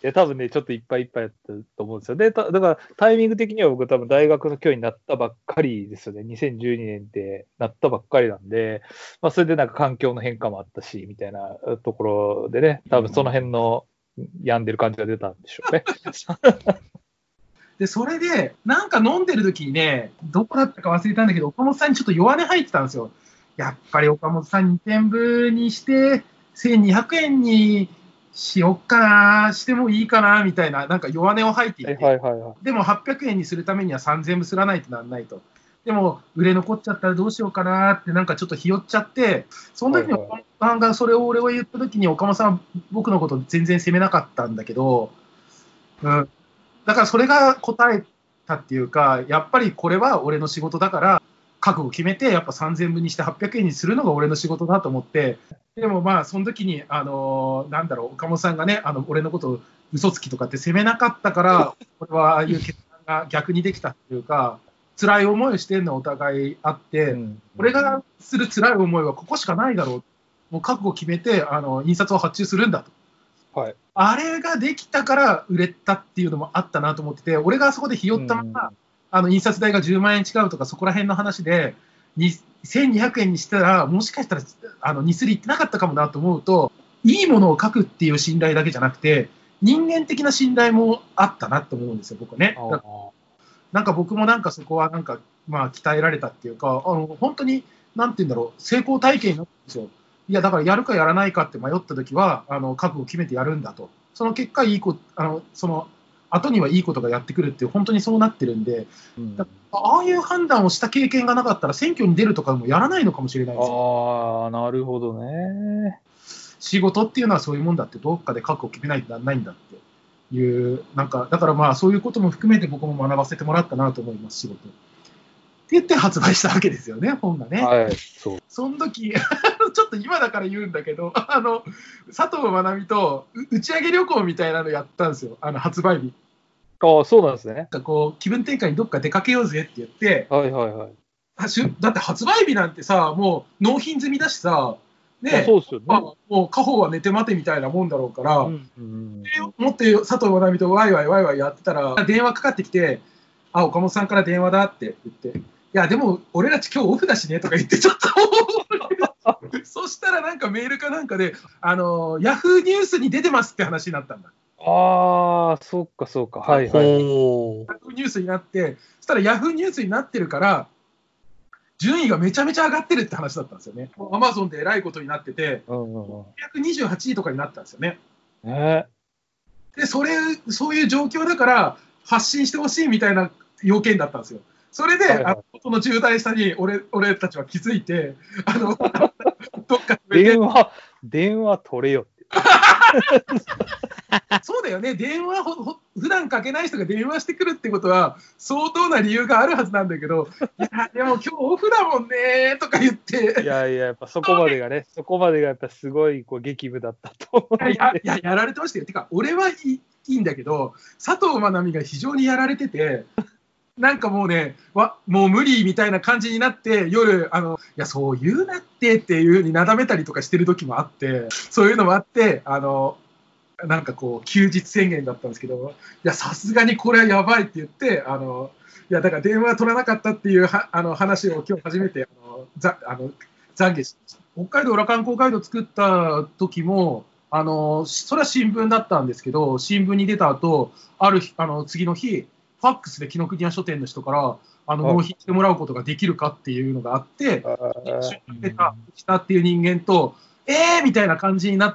いや多分ね、ちょっといっぱいいっぱいやったと思うんですよ。で、だからタイミング的には僕多分大学の教員になったばっかりですよね。2012年ってなったばっかりなんで、まあ、それでなんか環境の変化もあったしみたいなところでね、多分その辺の病んでる感じが出たんでしょうね。で、それで、なんか飲んでる時にね、どこだったか忘れたんだけど、岡本さんにちょっと弱音入ってたんですよ。やっぱり岡本さん2点分にして、1200円にしよっかな、してもいいかな、みたいな、なんか弱音を吐いていて、でも800円にするためには3000円すらないとなんないと。でも、売れ残っちゃったらどうしようかなって、なんかちょっとひよっちゃって、その時に岡本さんがそれを俺は言った時に、岡本さんは僕のこと全然責めなかったんだけど、うん、だからそれが答えたっていうか、やっぱりこれは俺の仕事だから、覚悟決めて、やっぱ3000分にして800円にするのが俺の仕事だと思って、でもまあ、その時に、なんだろう、岡本さんがね、俺のことを嘘つきとかって責めなかったから、俺はああいう決断が逆にできたっていうか、辛い思いをしてるのはお互いあって、俺がする辛い思いはここしかないだろう。もう覚悟決めて、印刷を発注するんだと。はい、あれができたから売れたっていうのもあったなと思ってて、俺があそこでひよったまま、印刷代が10万円違うとかそこら辺の話で、1200円にしたら、もしかしたら、にすりいってなかったかもなと思うと、いいものを書くっていう信頼だけじゃなくて、人間的な信頼もあったなと思うんですよ、僕はね。なんか僕もなんかそこはなんかまあ鍛えられたっていうか、本当になんて言うんだろう、成功体験になったんですよ。いやだからやるかやらないかって迷った時は、覚悟を決めてやるんだと。その結果いいこと、その後にはいいことがやってくるっていう、本当にそうなってるんで、ああいう判断をした経験がなかったら選挙に出るとかもやらないのかもしれないですよ。ああ、なるほどね。仕事っていうのはそういうもんだって、どっかで覚悟を決めないとならないんだって。いうなんかだからまあそういうことも含めて僕も学ばせてもらったなと思います、仕事。って言って発売したわけですよね、本がね。はい、そう。その時ちょっと今だから言うんだけど、佐藤まなみと打ち上げ旅行みたいなのやったんですよ、発売日。ああ、そうなんですね。なんかこう気分転換にどっか出かけようぜって言って、はいはいはい。だって発売日なんてさ、もう納品済みだしさ。ね、そうですよね。まあ、もう家宝は寝て待てみたいなもんだろうから、持って佐藤まなみとワイワイやってたら、電話かかってきて、あ、岡本さんから電話だって言って、いや、でも俺たち今日オフだしねとか言って、ちょっとそしたらなんかメールかなんかで、ヤフーニュースに出てますって話になったんだ。ああ、そっかそっか、はいはい。ヤフーニュースになって、そしたらヤフーニュースになってるから、順位がめちゃめちゃ上がってるって話だったんですよね。Amazon でえらいことになってて、128位とかになったんですよね。で、そういう状況だから、発信してほしいみたいな要件だったんですよ。それで、この重大さに俺たちは気づいて、どっか電話取れよって。そうだよね、電話普段かけない人が電話してくるってことは相当な理由があるはずなんだけど、いやでも今日オフだもんねとか言って、いやいや、やっぱそこまでがね、そこまでがやっぱすごいこう激務だったと思う。やられてましたよ。てか俺はいいんだけど、佐藤まなみが非常にやられてて、なんかもうね、もう無理みたいな感じになって、夜、いや、そう言うなっていう風になだめたりとかしてる時もあって、そういうのもあって、なんかこう、休日宣言だったんですけど、いや、さすがにこれはやばいって言って、いや、だから電話取らなかったっていう話を今日初めて、懺悔しました。北海道裏観光ガイド作った時も、それは新聞だったんですけど、新聞に出た後、ある日、次の日、ファックスで紀ノ国屋書店の人から納品してもらうことができるかっていうのがあって、したっていう人間と、みたいな感じにな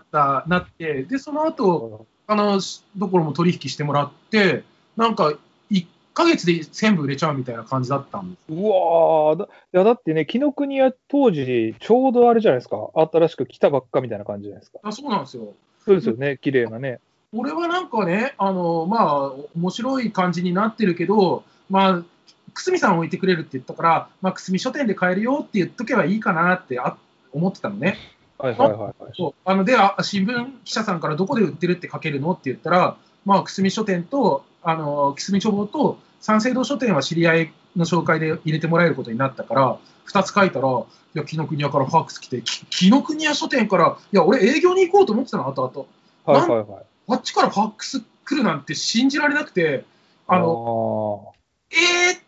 って、で、その後、どころも取引してもらって、なんか、1ヶ月で全部売れちゃうみたいな感じだったんです。うわー、だってね、紀ノ国屋当時、ちょうどあれじゃないですか、新しく来たばっかみたいな感じじゃないですか。あ、そうなんですよ。そうですよね、綺麗なね。俺はなんかね、まあ、面白い感じになってるけど、まあ、久住さん置いてくれるって言ったから、まあ、久住書店で買えるよって言っとけばいいかなって思ってたのね。で、新聞記者さんからどこで売ってるって書けるのって言ったら、まあ、久住書店と、久住書房と三省堂書店は知り合いの紹介で入れてもらえることになったから、2つ書いたら、いや、紀ノ国屋からファックス来て、紀ノ国屋書店から、いや、俺営業に行こうと思ってたの、後々。あっちからファックス来るなんて信じられなくて、っ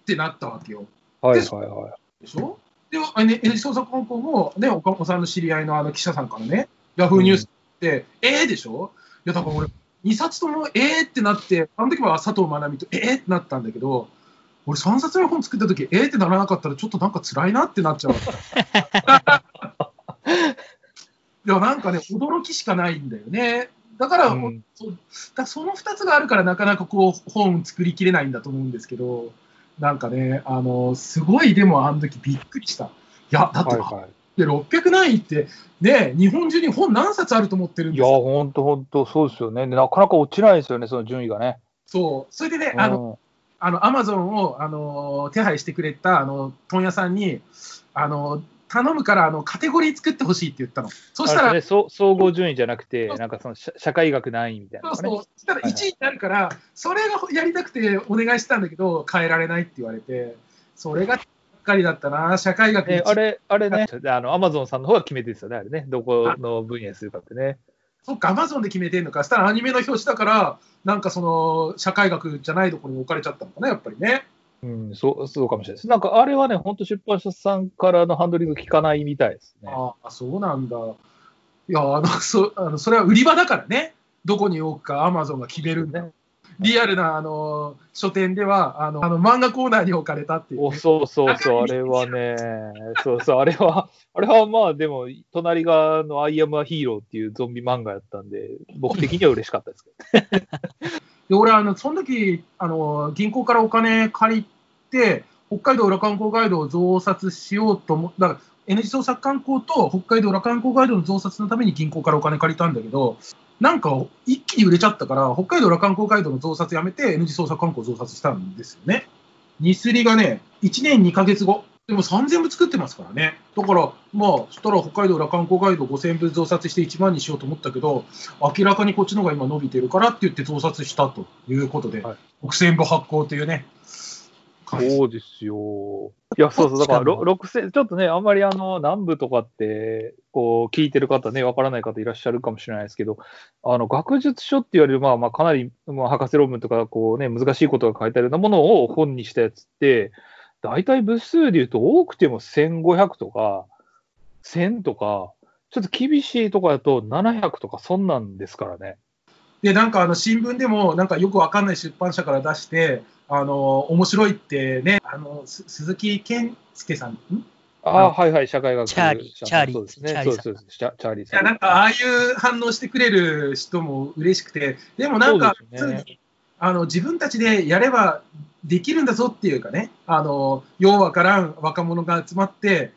てなったわけよ。でしょ？で、創作観光も、ね、岡本さんの知り合いの記者さんからね、ヤフーニュースって、でしょ？いや、だから俺、2冊ともってなって、あの時は佐藤まなみとってなったんだけど、俺3冊目の本作った時ってならなかったらちょっとなんか辛いなってなっちゃう。いやなんかね、驚きしかないんだよね。だから、うん、その2つがあるからなかなかこう本作りきれないんだと思うんですけど、なんかね、すごいでもあの時びっくりした。いや、だって、はい、600何位って、ね、日本中に本何冊あると思ってるんですか。いや、ほんとほんと、そうですよね。なかなか落ちないですよね、その順位がね。そう。それでね、Amazon を、手配してくれた、問屋さんに、頼むからカテゴリー作ってほしいって言ったの。そしたら、ね、総合順位じゃなくて、なんかその社会学何位みたいな、ね。そうそう。そしたら1位になるから、はいはい、それがやりたくてお願いしたんだけど、変えられないって言われて、それがしっかりだったな、社会学1位。あれね、Amazon さんの方が決めてるんですよね、あれね、どこの分野にするかってね。そっか、Amazon で決めてるのか。そしたらアニメの表紙だから、なんかその、社会学じゃないところに置かれちゃったのかな、やっぱりね。うん、そうかもしれないです。なんかあれはね、本当出版社さんからのハンドリング聞かないみたいですね。あ、そうなんだ。いや、それは売り場だからね。どこに置くか Amazon が決めるんだ。ね、リアルな書店では漫画コーナーに置かれたっていう、ね。お、そうそうそう、あれはね、そうそう、あれはまあでも隣がI am a heroっていうゾンビ漫画やったんで、僕的には嬉しかったですけど。で俺その時銀行からお金借りて北海道裏観光ガイドを増刷しようと思ったら NG 創作観光と北海道裏観光ガイドの増刷のために銀行からお金借りたんだけど、なんか一気に売れちゃったから北海道裏観光ガイドの増刷やめて NG 創作観光増刷したんですよね。ニスリがね1年2ヶ月後でも3000部作ってますからね。だからまあそしたら北海道裏観光ガイド5000部増刷して1万にしようと思ったけど、明らかにこっちの方が今伸びてるからって言って増刷したということで、はい、6000部発行というね。そうですよ。いや、そうそう、だから6000、ちょっとね、あんまり何部とかって、こう、聞いてる方ね、わからない方いらっしゃるかもしれないですけど、学術書って言われる、まあ、かなり、まあ、博士論文とか、こうね、難しいことが書いてあるようなものを本にしたやつって、大体部数でいうと多くても1500とか1000とかちょっと厳しいとかだと700とかそんなんですからね。でなんか新聞でもなんかよくわかんない出版社から出して面白いってね、鈴木健介さん、あ、はいはい、社会学者の人ですね。そうです、チャーリーさん。なんかああいう反応してくれる人も嬉しくて、でもなんか普通に自分たちでやればできるんだぞっていうかね、ようわからん若者が集まって、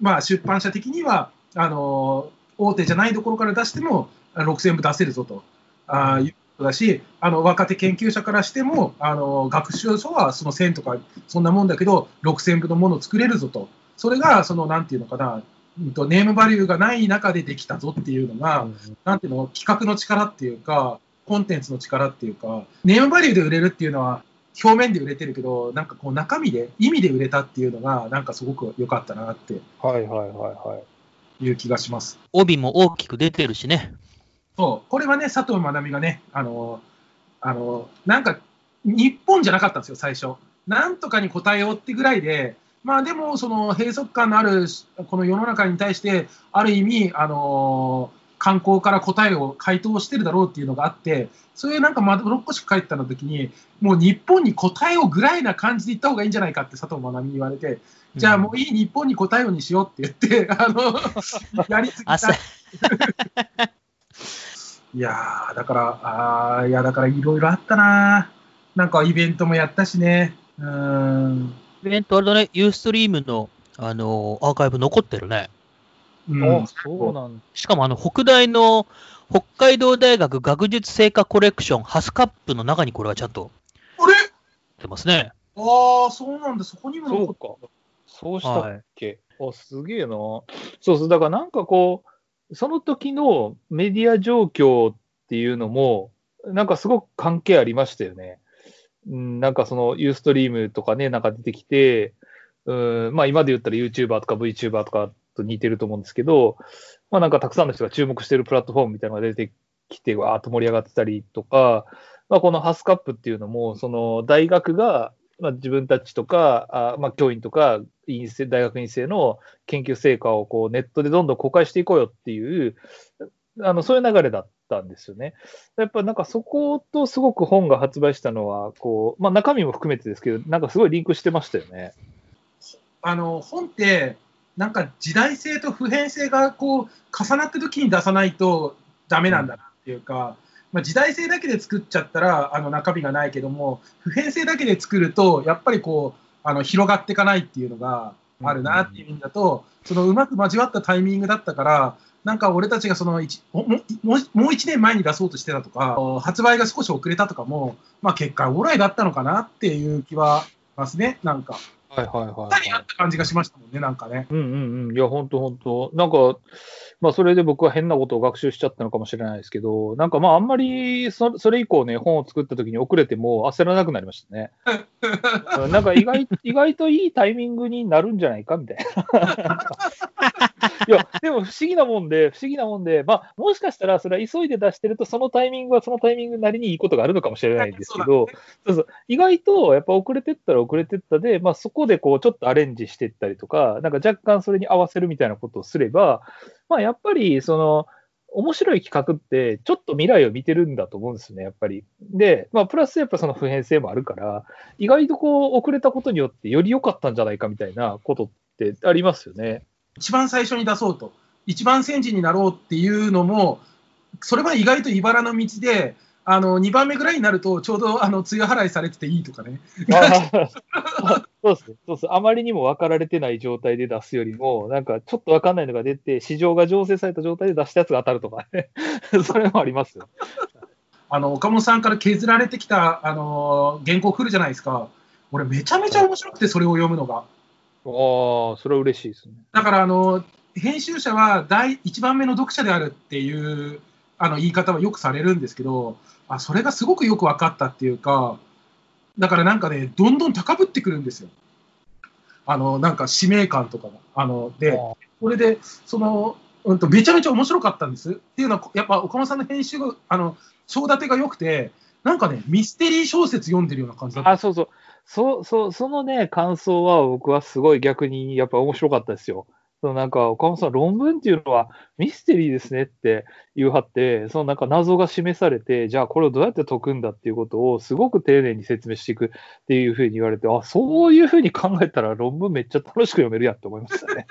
まあ、出版社的には大手じゃないところから出しても6000部出せるぞということだし、若手研究者からしても学習書はその1000とかそんなもんだけど6000部のものを作れるぞと、それがそのなんていうのかな、ネームバリューがない中でできたぞっていうのが、なんていうの、企画の力っていうかコンテンツの力っていうか、ネームバリューで売れるっていうのは表面で売れてるけど、なんかこう中身で意味で売れたっていうのがなんかすごく良かったなって、はいはいはいはい、いう気がします。帯も大きく出てるしね。そう、これはね佐藤まなみがねなんか日本じゃなかったんですよ最初。なんとかに答えようってぐらいで、まあでもその閉塞感のあるこの世の中に対してある意味観光から答えを回答してるだろうっていうのがあって、そういうなんかまどろっこしく帰ったの時にもう日本に答えをぐらいな感じで言った方がいいんじゃないかって佐藤まなみに言われて、じゃあもういい日本に答えをにしようって言ってやりすぎた。いやーだからいろいろあったな。なんかイベントもやったしね。イベントあれだね、Ustreamのアーカイブ残ってるね。うん、そうなんしかも北海道大学学術成果コレクションハスカップの中にこれはちゃんと出ますね。ああ、そうなんだ、そこにもそうか、そうしたっけ、はい、あ、すげえな。そうそう、だからなんかこうその時のメディア状況っていうのもなんかすごく関係ありましたよね。うん、なんかそのユーストリームとかね、なんか出てきて、まあ今で言ったら YouTuber とか VTuber とか似てると思うんですけど、まあ、なんかたくさんの人が注目しているプラットフォームみたいなのが出てきてわーっと盛り上がってたりとか、まあ、このハスカップっていうのもその大学が、まあ、自分たちとかまあ、教員とか大学院生の研究成果をこうネットでどんどん公開していこうよっていうそういう流れだったんですよね。やっぱなんかそことすごく本が発売したのはこう、まあ、中身も含めてですけど、なんかすごいリンクしてましたよね。本ってなんか時代性と普遍性がこう重なった時に出さないとダメなんだなっていうか、まあ、時代性だけで作っちゃったら中身がないけども、普遍性だけで作るとやっぱりこう広がっていかないっていうのがあるなっていう意味だと、そのうまく交わったタイミングだったから、なんか俺たちがそのもう1年前に出そうとしてたとか、発売が少し遅れたとかも、まあ、結果オーライだったのかなっていう気はしますね。なんかはいはいはいはい、何やった感じがしましたもんね、なんかね。うんうんうん、いや、本当本当、なんか、まあ、それで僕は変なことを学習しちゃったのかもしれないですけど、なんかまあ、あんまりそれ以降ね、本を作った時に遅れても焦らなくなりましたね。なんか意外といいタイミングになるんじゃないかみたいな。いや、でも不思議なもんで、まあ、もしかしたらそれは急いで出してると、そのタイミングはそのタイミングなりにいいことがあるのかもしれないんですけど、そうそう、意外とやっぱ遅れてったで、まあ、そこでこうちょっとアレンジしていったりとか、なんか若干それに合わせるみたいなことをすれば、まあ、やっぱりその面白い企画ってちょっと未来を見てるんだと思うんですよね、やっぱり。で、まあ、プラスやっぱその普遍性もあるから、意外とこう遅れたことによってより良かったんじゃないかみたいなことってありますよね。一番最初に出そうと、一番先人になろうっていうのも、それは意外と茨の道で、2番目ぐらいになるとちょうど梅雨払いされてていいとかね。そうです。あまりにも分かられてない状態で出すよりも、なんかちょっと分かんないのが出て、市場が醸成された状態で出したやつが当たるとかね。それもありますよ。岡本さんから削られてきた原稿来るじゃないですか。俺めちゃめちゃ面白くて、それを読むのが。ああ、それは嬉しいですね。だから編集者は第1番目の読者であるっていう言い方はよくされるんですけど、それがすごくよく分かったっていうか、だからなんかね、どんどん高ぶってくるんですよ、なんか使命感とかが。で、これでめちゃめちゃ面白かったんですっていうのは、やっぱ岡本さんの編集が章立てが良くて、なんかね、ミステリー小説読んでるような感じだった。そのね、感想は僕はすごい逆にやっぱ面白かったですよ。なんか岡本さん、論文っていうのはミステリーですねって言うはって、そのなんか謎が示されて、じゃあこれをどうやって解くんだっていうことをすごく丁寧に説明していくっていうふうに言われて、そういうふうに考えたら論文めっちゃ楽しく読めるやんって思いましたね。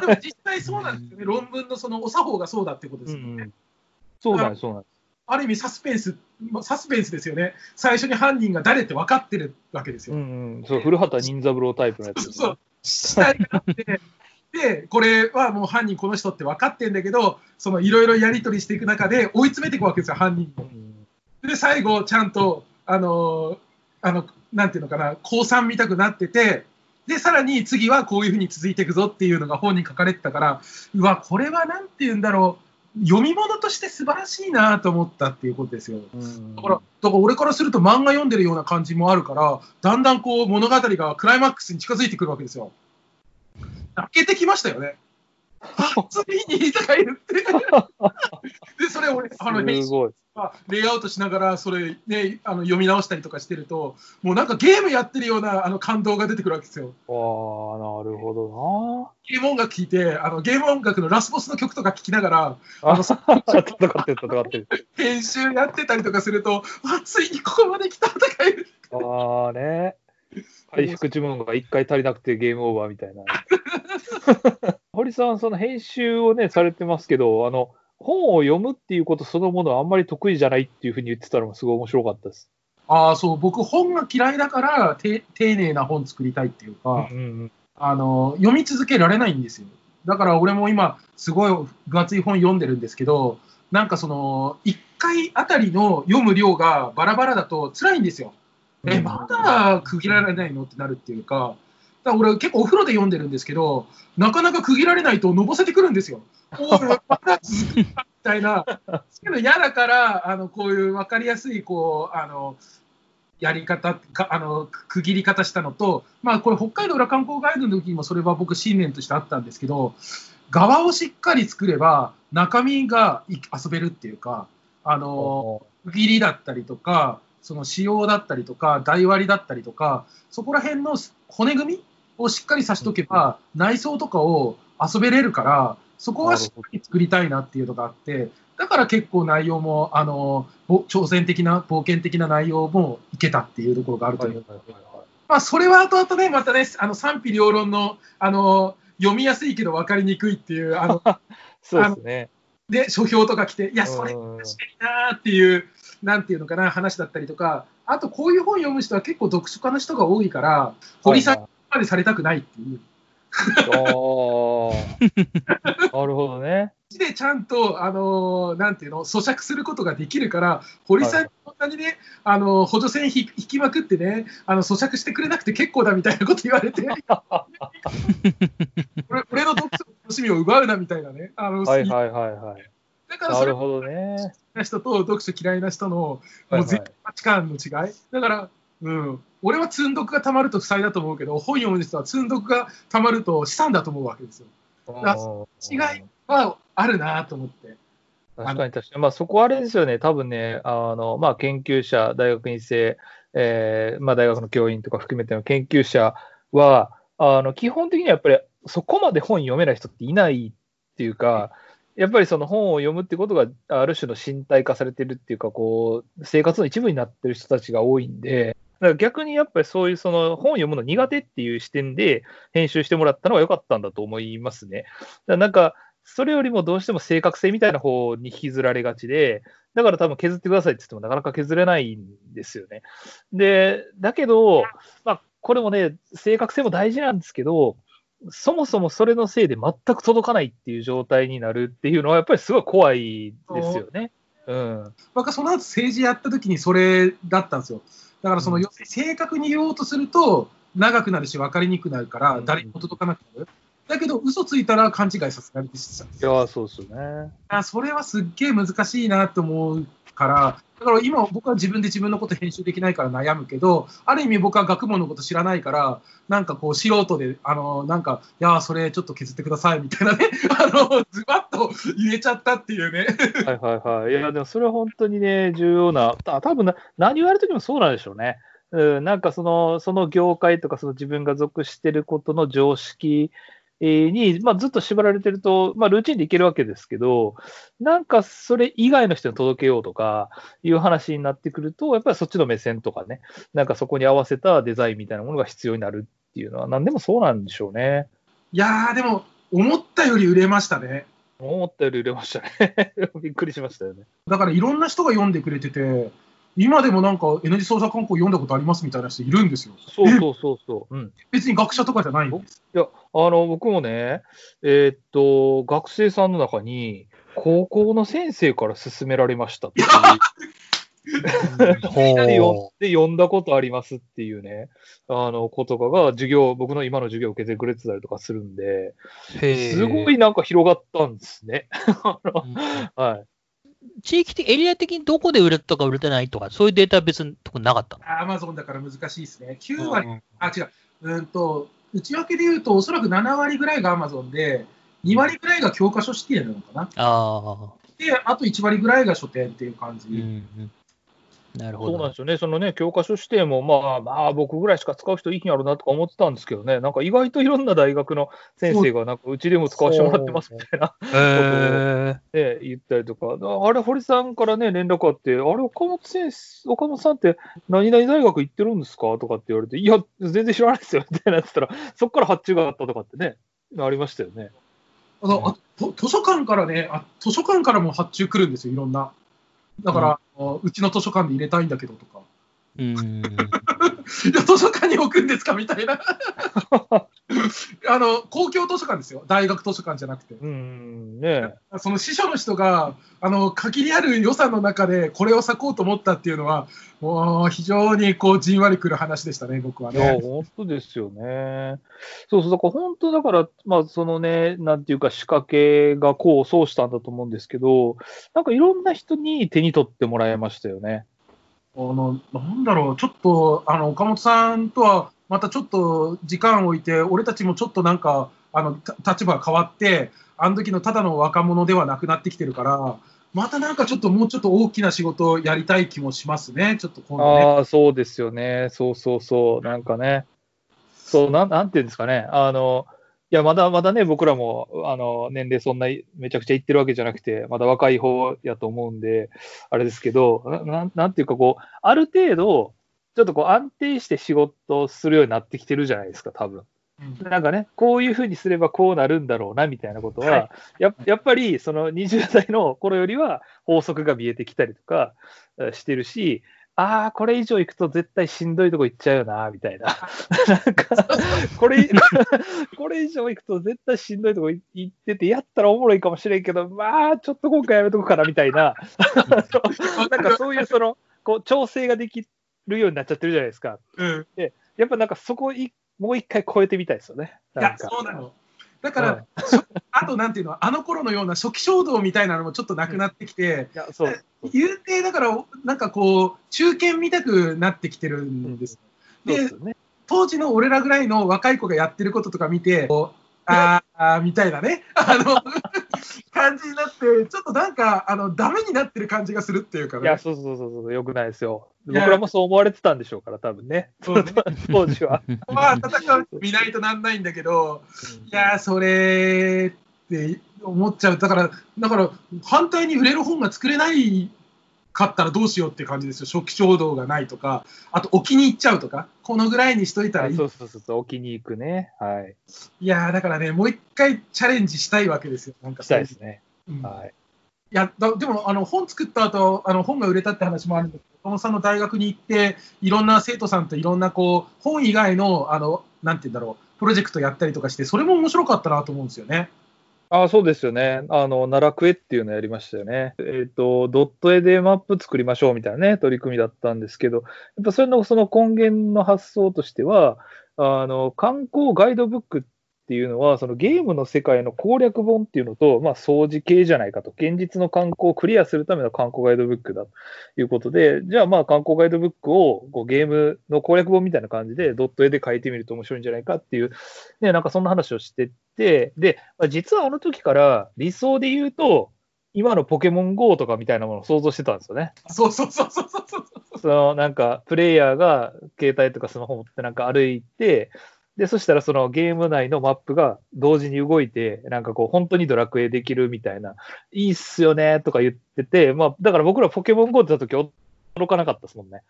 でも実際そうなんですよね。論文のそのお作法がそうだってことですよね。そうなんです。ある意味サスペンスですよね。最初に犯人が誰って分かってるわけですよ。そう、古畑任三郎タイプのやつ、ね。そう、死体があって、で、これはもう犯人この人って分かってるんだけど、いろいろやり取りしていく中で追い詰めていくわけですよ、犯人を。で、最後、ちゃんと、なんていうのかな、降参見たくなってて、で、さらに次はこういうふうに続いていくぞっていうのが本に書かれてたから、うわ、これはなんていうんだろう。読み物として素晴らしいなと思ったっていうことですよ。だから俺からすると漫画読んでるような感じもあるから、だんだんこう物語がクライマックスに近づいてくるわけですよ。泣けてきましたよね。ついにとか言ってで、それを俺編集レイアウトしながらそれ、ね、読み直したりとかしてると、もうなんかゲームやってるような感動が出てくるわけですよ。ああ、なるほどな。ゲーム音楽聴いて、ゲーム音楽のラスボスの曲とか聴きながら、戦ってる編集やってたりとかすると、ついにここまで来たとか言う。ああね。回復呪文が1回足りなくてゲームオーバーみたいな。堀さん、その編集をね、されてますけど、本を読むっていうことそのものはあんまり得意じゃないっていうふうに言ってたのもすごい面白かったです。ああ、そう、僕本が嫌いだから丁寧な本作りたいっていうか、読み続けられないんですよ。だから俺も今すごい分厚い本読んでるんですけど、なんか1回あたりの読む量がバラバラだと辛いんですよ。まだ区切られないのってなるっていうか。だから俺結構お風呂で読んでるんですけど、なかなか区切られないとのぼせてくるんですよ。みたいな。けど嫌だからこういう分かりやすいこうやり方か区切り方したのと、まあこれ北海道裏観光ガイドの時にもそれは僕信念としてあったんですけど、側をしっかり作れば中身が遊べるっていうか、区切りだったりとか、その仕様だったりとか、台割りだったりとか、そこら辺の骨組みをしっかりさしとけば、内装とかを遊べれるから、そこはしっかり作りたいなっていうのがあって、だから結構内容も挑戦的な冒険的な内容もいけたっていうところがあると思う。まあそれは後々ねまたね賛否両論の読みやすいけど分かりにくいっていうそうですね。で書評とか来ていやそれ確かになーっていうなんていうのかな話だったりとか、あとこういう本読む人は結構読書家の人が多いから堀さんまでされたくないっていう。なるほどね。でちゃんとなんていうの咀嚼することができるから堀さんにこんなにね補助線引きまくってね咀嚼してくれなくて結構だみたいなこと言われて俺の読書の楽しみを奪うなみたいなね。はいはいはいはい。だからそれ好きな人と読書嫌いな人のもう全価値観の違いだから。うん、俺は積んどくがたまると負債だと思うけど本読む人は積んどくがたまると資産だと思うわけですよ。だから違いはあるなと思って。確かに確かに、まあ、そこはあれですよね多分ねまあ、研究者大学院生、まあ、大学の教員とか含めての研究者は基本的にはやっぱりそこまで本読めない人っていないっていうか。やっぱりその本を読むってことがある種の身体化されてるっていうかこう生活の一部になってる人たちが多いんで、だから逆にやっぱりそういうその本を読むの苦手っていう視点で編集してもらったのが良かったんだと思いますね。だからなんかそれよりもどうしても正確性みたいな方に引きずられがちで、だから多分削ってくださいって言ってもなかなか削れないんですよね。でだけど、まあ、これもね正確性も大事なんですけどそもそもそれのせいで全く届かないっていう状態になるっていうのはやっぱりすごい怖いですよね。うん、その後政治やった時にそれだったんですよ。だからその、うん、正確に言おうとすると長くなるし分かりにくくなるから誰にも届かなくなる。だけど嘘ついたら勘違いさせられてしちゃうんですよ。いやそうですね。それはすっげえ難しいなと思うから。だから今僕は自分で自分のこと編集できないから悩むけど、ある意味僕は学問のこと知らないからなんかこう素人でなんかいやそれちょっと削ってくださいみたいなねズバッと言えちゃったっていうね。はいはいはい。いやでもそれは本当にね重要な多分何言われる時もそうなんでしょうね。なんかその業界とかその自分が属してることの常識に、まあ、ずっと縛られてると、まあ、ルーチンでいけるわけですけど、なんかそれ以外の人に届けようとかいう話になってくると、やっぱりそっちの目線とかね、なんかそこに合わせたデザインみたいなものが必要になるっていうのは、なんでもそうなんでしょうね。いやー、でも、思ったより売れましたね。思ったより売れましたね。びっくりしましたよね。だからいろんな人が読んでくれてて、今でもなんか N 字操作慣行読んだことありますみたいな人いるんですよ。そうそうそうそう。うん、別に学者とかじゃないんです。いや僕もね、学生さんの中に高校の先生から勧められましたっていう。みんなで読んだことありますっていうね子とかが僕の今の授業を受けてくれてたりとかするんで、すごいなんか広がったんですね。はい。地域的、エリア的にどこで売れたとか売れてないとか、そういうデータは別に特になかったの？ Amazon だから難しいですね。9割、違う。内訳でいうと、おそらく7割ぐらいが Amazon で、2割ぐらいが教科書指定なのかな。で、あと1割ぐらいが書店っていう感じ。なるほど。そうなんですよね。そのね、教科書指定も、まあ、僕ぐらいしか使う人いいんやろうなとか思ってたんですけどね、なんか意外といろんな大学の先生が、なんかうちでも使わせてもらってますみたいなことを、言ったりとか、あれ、堀さんからね、連絡あって、あれ、岡本さんって何々大学行ってるんですかとかって言われて、いや、全然知らないですよみたいなって言ったら、そこから発注があったとかってね、ありましたよね。図書館からも発注来るんですよ、いろんな。だから、うちの図書館で入れたいんだけどとか、いや図書館に置くんですかみたいな公共図書館ですよ、大学図書館じゃなくて、その司書の人が限りある予算の中でこれを割こうと思ったっていうのは、もう非常にこうじんわりくる話でしたね、僕はね。本当ですよね。そうそう、だから本当だから、まあそのね、なんていうか、仕掛けが功を奏したんだと思うんですけど、なんかいろんな人に手に取ってもらえましたよね。なんだろう、ちょっと岡本さんとはまたちょっと時間を置いて、俺たちもちょっとなんか立場が変わって、あの時のただの若者ではなくなってきてるから、またなんかちょっともうちょっと大きな仕事をやりたい気もしますね、ちょっと今度ね。そうですよね、そうそうそう、なんかね、そうなんていうんですかね、や、まだね、僕らも年齢そんなめちゃくちゃいってるわけじゃなくて、まだ若い方やと思うんで、あれですけど、なんていうかこう、ある程度、ちょっとこう安定して仕事をするようになってきてるじゃないですか、多分。なんかね、こういうふうにすればこうなるんだろうなみたいなことは、はい、やっぱりその20代の頃よりは法則が見えてきたりとかしてるし、ああこれ以上行くと絶対しんどいとこ行っちゃうよなみたいななんかこれ以上行くと絶対しんどいとこ行ってて、やったらおもろいかもしれんけど、まあちょっと今回やめとこうかなみたいななんかそういうそのこう調整ができるようになっちゃってるじゃないですか、うん、でやっぱなんかそこもう一回超えてみたいですよね。なんかいや、そうなの。だから、はい、あとなんていうの、あの頃のような初期衝動みたいなのもちょっとなくなってきて、いや、そう言うて、だからなんかこう中堅見たくなってきてるんです。うん、で、そうですね、当時の俺らぐらいの若い子がやってることとか見て、ああみたいなね、感じになって、ちょっとなんかダメになってる感じがするっていうかね。いや、そう、よくないですよ。僕らもそう思われてたんでしょうから、多分ね、当時は。まあ、戦う見ないとなんないんだけど、いや、それって思っちゃう。だから反対に売れる本が作れないかったらどうしようっていう感じですよ。初期衝動がないとか、あと置きに行っちゃうとか、このぐらいにしといたらいい。そう、置きに行くね。はい。いやー、だからね、もう一回チャレンジしたいわけですよ。なんかそういうしたいですね。うん、はい。いや、でも本作った後、本が売れたって話もあるんですけど、岡本さんの大学に行って、いろんな生徒さんといろんなこう本以外のなんて言うんだろう、プロジェクトやったりとかして、それも面白かったなと思うんですよね。ああ、そうですよね。奈良クエっていうのやりましたよね。ドット絵でマップ作りましょうみたいなね、取り組みだったんですけど、やっぱその根源の発想としては、観光ガイドブックっていうのは、そのゲームの世界の攻略本っていうのと、まあ、相似系じゃないかと。現実の観光をクリアするための観光ガイドブックだということで、じゃあまあ観光ガイドブックをこうゲームの攻略本みたいな感じでドット絵で書いてみると面白いんじゃないかっていう、ね、なんかそんな話をしてて、で、実はあの時から理想で言うと、今のポケモン GO とかみたいなものを想像してたんですよね。そう。そのなんかプレイヤーが携帯とかスマホ持ってなんか歩いて、でそしたらそのゲーム内のマップが同時に動いて、なんかこう本当にドラクエできるみたいな、いいっすよねとか言ってて、まあ、だから僕らポケモン GO って言った時驚かなかったですもんね。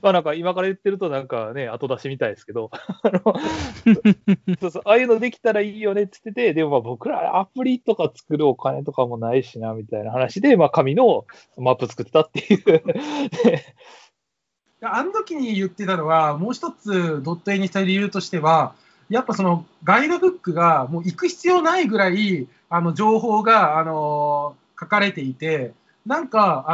まあなんか今から言ってるとなんかね後出しみたいですけどそう、ああいうのできたらいいよねって言ってて、でもまあ僕らアプリとか作るお金とかもないしなみたいな話で、まあ、紙のマップ作ってたっていうあの時に言ってたのは、もう一つドット絵にした理由としては、やっぱそのガイドブックがもう行く必要ないぐらい情報が書かれていて、なんか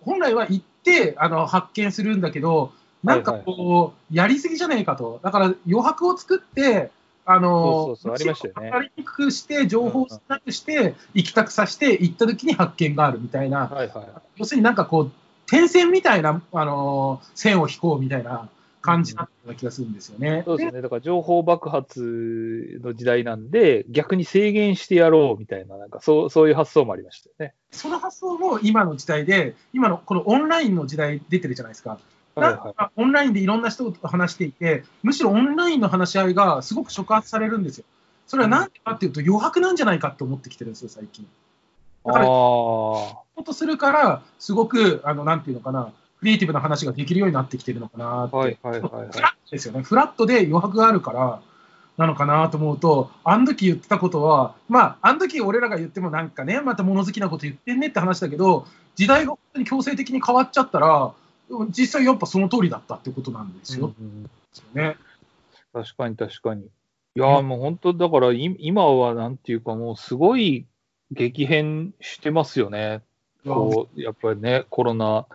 本来は行って発見するんだけど、なんかこうやりすぎじゃないかと。だから余白を作って分かりにくくして情報を少なくして行きたくさせて行った時に発見があるみたいな、はいはい、要するになんかこう点線みたいな、線を引こうみたいな感じだったような気がするんですよね。そうですね。だから情報爆発の時代なんで、逆に制限してやろうみたいな、なんかそういう発想もありましたよね。その発想も今の時代で、今のこのオンラインの時代出てるじゃないですか。なんかオンラインでいろんな人と話していて、むしろオンラインの話し合いがすごく触発されるんですよ。それは何でかっていうと、余白なんじゃないかって思ってきてるんですよ、最近。だから、ことするから、すごく、なんていうのかな、クリエイティブな話ができるようになってきてるのかなって。フラットですよね。フラットで余白があるから、なのかなと思うと、あの時言ってたことは、まあ、あの時俺らが言ってもなんかね、また物好きなこと言ってんねって話だけど、時代が本当に強制的に変わっちゃったら、実際やっぱその通りだったってことなんですよ。確かに確かに。いやー、もう本当だから、今はなんていうかもうすごい、激変してますよね。こうやっぱりね、コロナ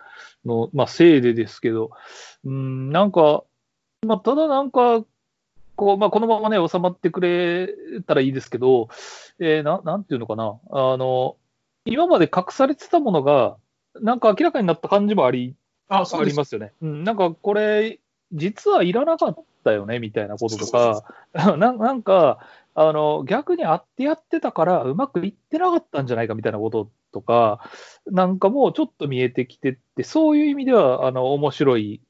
の、まあ、せいでですけど、なんか、まあ、ただなんかこう、まあ、このままね、収まってくれたらいいですけど、なんていうのかな、今まで隠されてたものが、なんか明らかになった感じもありますよね。なんかこれ、実はいらなかったよねみたいなこととか、なんか、逆にあってやってたからうまくいってなかったんじゃないかみたいなこととかなんかもうちょっと見えてきてって、そういう意味では面白い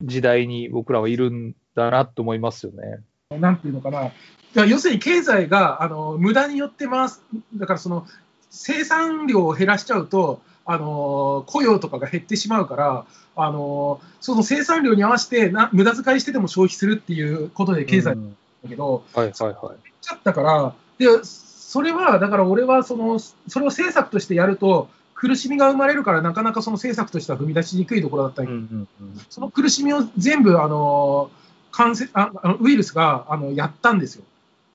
時代に僕らはいるんだなと思いますよね。なんていうのかな、要するに経済が無駄によってます。だからその生産量を減らしちゃうと雇用とかが減ってしまうからその生産量に合わせて無駄遣いしてでも消費するっていうことで経済なんだけど、減っちゃったから。でそれはだから俺はそれを政策としてやると苦しみが生まれるから、なかなかその政策としては踏み出しにくいところだったり、その苦しみを全部ウイルスがやったんですよ。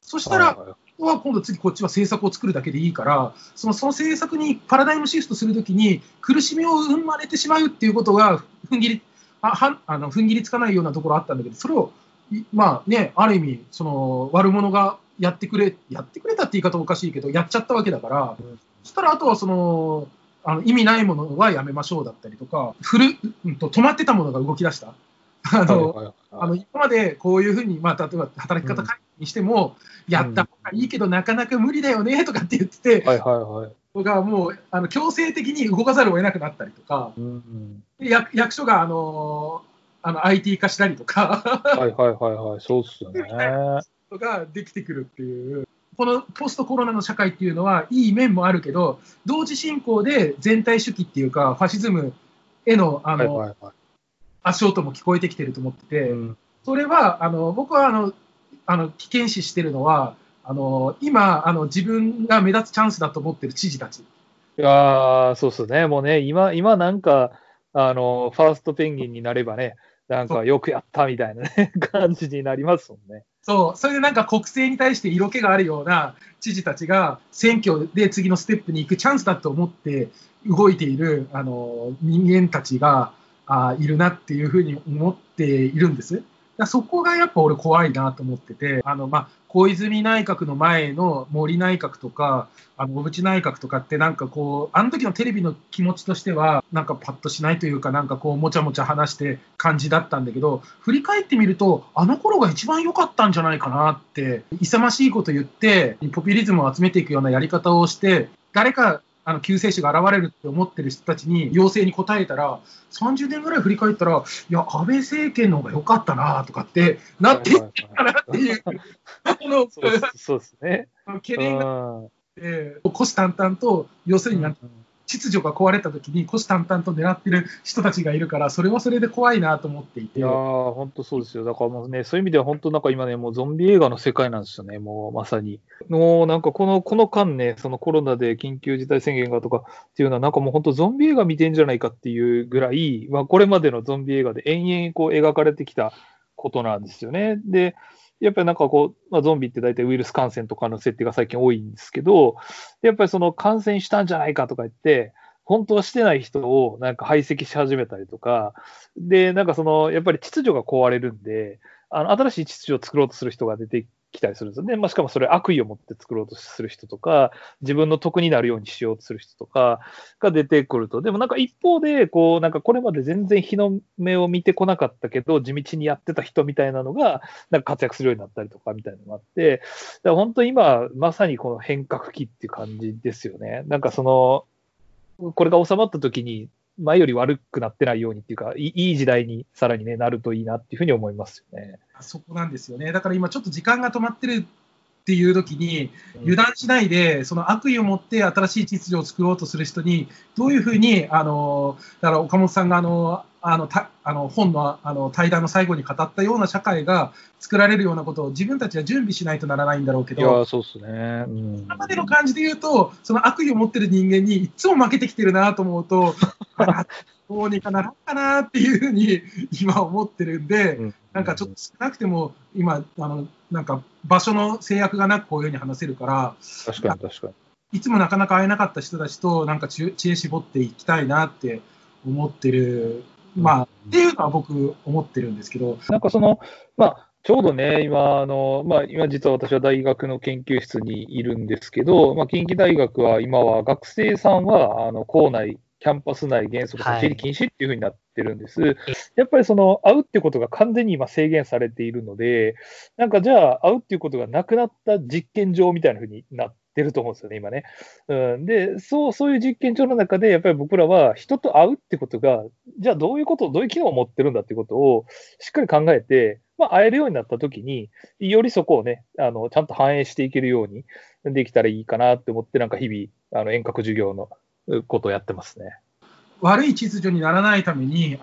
そしたら、今度次こっちは政策を作るだけでいいから、その政策にパラダイムシフトするときに苦しみを生まれてしまうっていうことが踏ん切りつかないようなところあったんだけど、それを、まあね、ある意味悪者がやってくれたって言い方おかしいけど、やっちゃったわけだから、そしたらあとは意味ないものはやめましょうだったりとか、止まってたものが動き出した。今までこういうふうに、まあ、例えば働き方改革にしても、やったほうがいいけど、なかなか無理だよねとかって言ってて、もう強制的に動かざるを得なくなったりとか、役所がIT 化したりとか、そうっすよね。ができてくるっていう、このポストコロナの社会っていうのは、いい面もあるけど、同時進行で全体主義っていうか、ファシズムへの、足音も聞こえてきてると思ってて、それは僕は危険視してるのは今自分が目立つチャンスだと思ってる知事たち。いやそうっすね、もうね今なんかファーストペンギンになればね、なんかよくやったみたいな、ね、感じになりますもんね。そう、それでなんか国政に対して色気があるような知事たちが選挙で次のステップに行くチャンスだと思って動いている人間たちが。いるなっていうふうに思っているんです。そこがやっぱ俺怖いなと思ってて、小泉内閣の前の森内閣とか、小渕内閣とかってなんかこう、あの時のテレビの気持ちとしては、なんかパッとしないというか、なんかこう、もちゃもちゃ話して感じだったんだけど、振り返ってみると、あの頃が一番良かったんじゃないかなって、勇ましいこと言って、ポピュリズムを集めていくようなやり方をして、誰か、救世主が現れるって思ってる人たちに要請に応えたら、30年ぐらい振り返ったら、いや、安倍政権の方が良かったなとかってなっていったかなっていう、そうですね。懸念があって、虎視眈々と、要するに秩序が壊れたときに、虎視眈々と狙ってる人たちがいるから、それはそれで怖いなと思っていて。いやー、本当そうですよ。だからもうね、そういう意味では、本当なんか今ね、もうゾンビ映画の世界なんですよね、もうまさに。もうなんかこの間ね、そのコロナで緊急事態宣言がとかっていうのは、なんかもう本当、ゾンビ映画見てんじゃないかっていうぐらい、まあ、これまでのゾンビ映画で延々こう描かれてきたことなんですよね。でやっぱりなんかこう、ゾンビって大体ウイルス感染とかの設定が最近多いんですけど、やっぱりその感染したんじゃないかとか言って、本当はしてない人をなんか排斥し始めたりとか、で、なんかやっぱり秩序が壊れるんで、新しい秩序を作ろうとする人が出てきたりするんですよね。まあ、しかもそれ悪意を持って作ろうとする人とか、自分の得になるようにしようとする人とかが出てくると。でもなんか一方で、こう、なんかこれまで全然日の目を見てこなかったけど、地道にやってた人みたいなのが、なんか活躍するようになったりとかみたいなのもあって、だから本当に今、まさにこの変革期っていう感じですよね。なんかこれが収まった時に、前より悪くなってないようにっていうか、いい時代にさらに、ね、なるといいなっていうふうに思いますよね。そこなんですよね。だから今ちょっと時間が止まってるっていう時に、油断しないで、その悪意を持って新しい秩序を作ろうとする人に、どういうふうに、だから岡本さんが本の対談の最後に語ったような社会が作られるようなことを自分たちは準備しないとならないんだろうけど、今までの感じで言うと、その悪意を持ってる人間にいつも負けてきてるなと思うと、どうにかならんかなっていうふうに今思ってるんで、なんかちょっと少なくても今なんか場所の制約がなくこういうふうに話せるから。確かにいつもなかなか会えなかった人たちとなんか知恵絞っていきたいなって思ってる。まあ、っていうのは僕、思ってるんですけど。なんかちょうどね、今実は私は大学の研究室にいるんですけど、近畿大学は今は学生さんは校内、キャンパス内原則立ち入り禁止っていうふうになってるんです。やっぱり会うってことが完全に今制限されているので、なんかじゃあ会うっていうことがなくなった実験場みたいなふうになって出ると思うんですよね、今ね。うん、で、そういう実験場の中で、やっぱり僕らは人と会うってことが、じゃあどういう機能を持ってるんだってことをしっかり考えて、まあ、会えるようになったときに、よりそこをね、ちゃんと反映していけるようにできたらいいかなって思って、なんか日々、遠隔授業のことをやってますね。悪い秩序にならないために、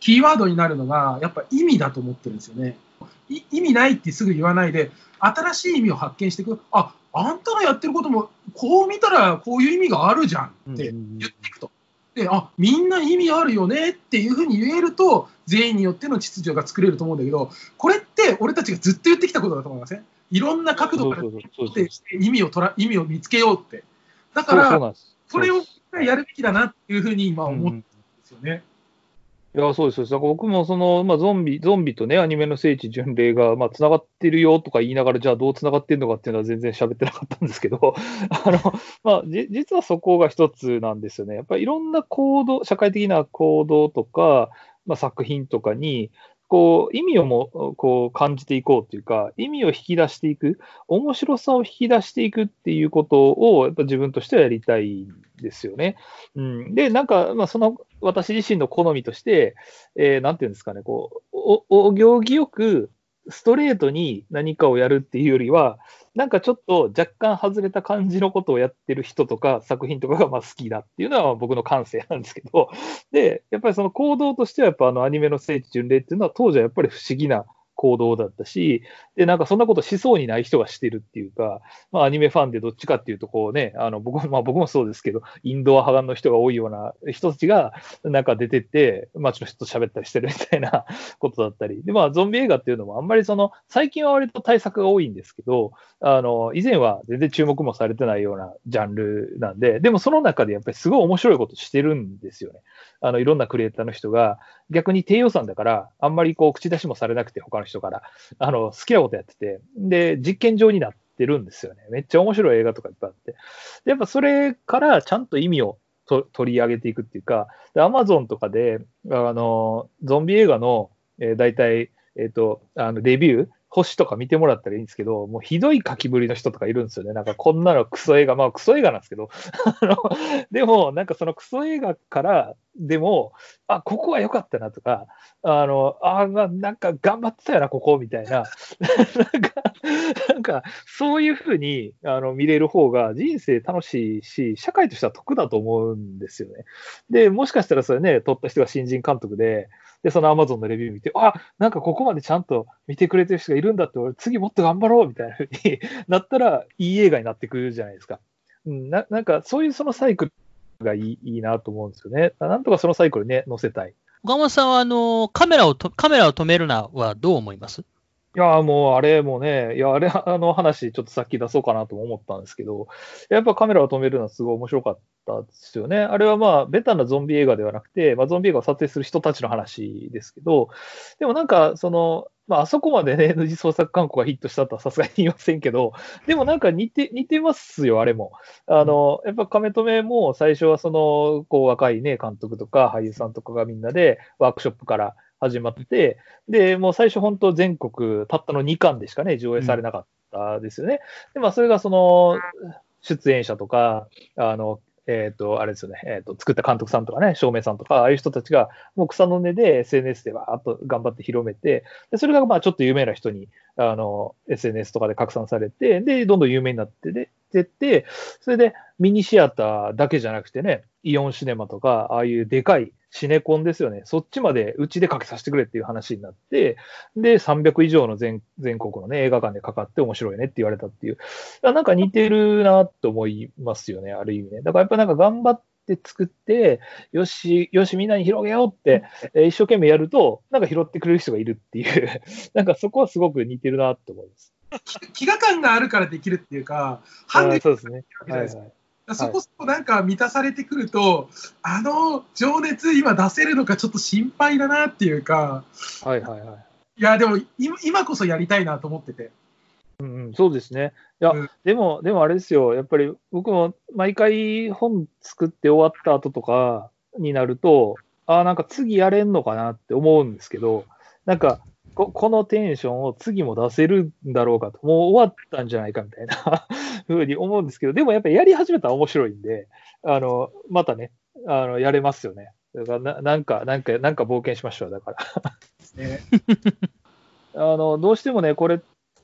キーワードになるのが、やっぱ意味だと思ってるんですよね。意味ないってすぐ言わないで、新しい意味を発見していく。あんたがやってることも、こう見たらこういう意味があるじゃんって言っていくと。で、みんな意味あるよねっていうふうに言えると、全員によっての秩序が作れると思うんだけど、これって俺たちがずっと言ってきたことだと思いますね。いろんな角度から意味を見つけようって。だから、それをやるべきだなっていうふうに今思ってるんですよね。いや、そうです、そうです。僕もゾンビとね、アニメの聖地巡礼が、まあ、つながってるよとか言いながら、じゃあどうつながってるのかっていうのは全然喋ってなかったんですけど、まあ、実はそこが一つなんですよね。やっぱりいろんな行動、社会的な行動とか、まあ、作品とかに、こう、意味をも、こう、感じていこうというか、意味を引き出していく、面白さを引き出していくっていうことを、やっぱ自分としてはやりたいですよね。うん、で、なんか、まあ、私自身の好みとして、なんていうんですかね、こう、お行儀よく、ストレートに何かをやるっていうよりは、なんかちょっと若干外れた感じのことをやってる人とか作品とかがまあ好きだっていうのは僕の感性なんですけど、で、やっぱりその行動としてはやっぱアニメの聖地巡礼っていうのは当時はやっぱり不思議な行動だったし、で、なんかそんなことしそうにない人がしてるっていうか、まあアニメファンでどっちかっていうとこうね、僕もそうですけど、インドア派の人が多いような人たちがなんか出てって、街の人と喋ったりしてるみたいなことだったり、で、まあゾンビ映画っていうのもあんまり最近は割と対策が多いんですけど、以前は全然注目もされてないようなジャンルなんで、でもその中でやっぱりすごい面白いことしてるんですよね。いろんなクリエイターの人が、逆に低予算だから、あんまりこう口出しもされなくて他の人から好きなことやってて、で、実験場になってるんですよね。めっちゃ面白い映画とかいっぱいあって。で、やっぱそれからちゃんと意味を取り上げていくっていうか、Amazon とかで、ゾンビ映画の、大体、レビュー、星とか見てもらったらいいんですけど、もうひどい書きぶりの人とかいるんですよね。なんかこんなのクソ映画、まあクソ映画なんですけど、でもなんかそのクソ映画からでも、ここは良かったなとか、なんか頑張ってたよな、ここみたいな、なんかそういうふうに見れる方が人生楽しいし、社会としては得だと思うんですよね。で、もしかしたらそれね、撮った人が新人監督で、その Amazon のレビュー見て、なんかここまでちゃんと見てくれてる人がいるんだって、俺次もっと頑張ろうみたいな風になったら、いい映画になってくるじゃないですか。なんかそういうそのサイクルがいいなと思うんですよね。なんとかそのサイクルね、乗せたい。岡本さんはカメラを止めるなはどう思います？いや、もう、あれもね、いや、あれ、話、ちょっとさっき出そうかなとも思ったんですけど、やっぱカメラを止めるのはすごい面白かったですよね。あれはまあ、ベタなゾンビ映画ではなくて、まあ、ゾンビ映画を撮影する人たちの話ですけど、でもなんか、まあ、あそこまでね、二次創作観光がヒットしたとはさすがに言いませんけど、でもなんか似てますよ、あれも。やっぱ亀止めも最初はこう、若いね、監督とか俳優さんとかがみんなでワークショップから、始まって、で、もう最初本当全国、たったの2巻でしかね、上映されなかったですよね。で、まあ、それが出演者とか、あれですよね、作った監督さんとかね、照明さんとか、ああいう人たちが、もう草の根で SNS でわーっと頑張って広めて、でそれがまあ、ちょっと有名な人に、SNS とかで拡散されて、で、どんどん有名になって、で、それでミニシアターだけじゃなくてね、イオンシネマとか、ああいうでかいシネコンですよね。そっちまでうちでかけさせてくれっていう話になって、で、300以上の全国のね、映画館でかかって面白いねって言われたっていう。なんか似てるなと思いますよね、ある意味ね。だからやっぱなんか頑張って作って、よしみんなに広げようって、一生懸命やると、なんか拾ってくれる人がいるっていう、なんかそこはすごく似てるなと思います。飢餓感があるからできるっていうか、反撃ができるわけじゃないですか。そこそこなんか満たされてくると、はい、情熱今出せるのかちょっと心配だなっていうか、はいはいはい。いや、でも今こそやりたいなと思ってて。うん、そうですね。いや、でもあれですよ、やっぱり僕も毎回本作って終わった後とかになると、なんか次やれんのかなって思うんですけど、なんかこのテンションを次も出せるんだろうかと、もう終わったんじゃないかみたいなふうに思うんですけど、でもやっぱりやり始めたら面白いんで、またね、やれますよね。だからなんか冒険しましただから、ね、どうしてもね、これっ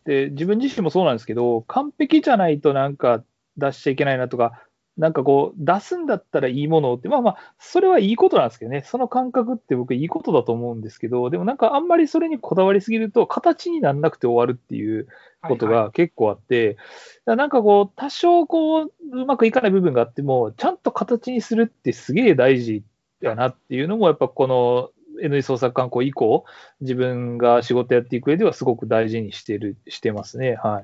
て自分自身もそうなんですけど、完璧じゃないとなんか出しちゃいけないなとか、なんかこう出すんだったらいいものって、まあまあそれはいいことなんですけどね、その感覚って僕いいことだと思うんですけど、でもなんかあんまりそれにこだわりすぎると形にならなくて終わるっていうことが結構あって、はいはい、だからなんかこう多少こううまくいかない部分があってもちゃんと形にするってすげえ大事だなっていうのも、やっぱこの N.E. 創作観光以降自分が仕事やっていく上ではすごく大事にしてますね。は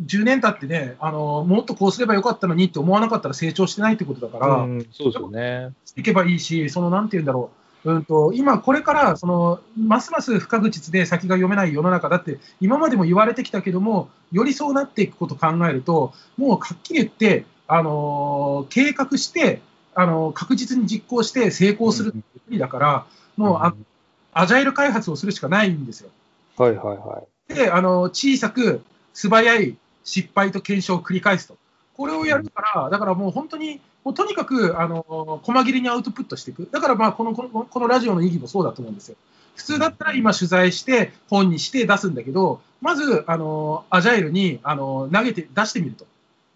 い、10年経ってね、もっとこうすればよかったのにって思わなかったら成長してないってことだから、うん、そうですよね。していけばいいし、そのなんていうんだろう、今これからそのますます不確実で先が読めない世の中だって今までも言われてきたけども、よりそうなっていくことを考えると、もうはっきり言って、計画して、確実に実行して成功するっていう意味だから、うん、もうアジャイル開発をするしかないんですよ。はいはいはい。で、小さく素早い失敗と検証を繰り返すと、これをやるから、だからもう本当に、もうとにかく細切れにアウトプットしていく、だからまあこのラジオの意義もそうだと思うんですよ。普通だったら今、取材して、本にして出すんだけど、まずアジャイルに出してみると、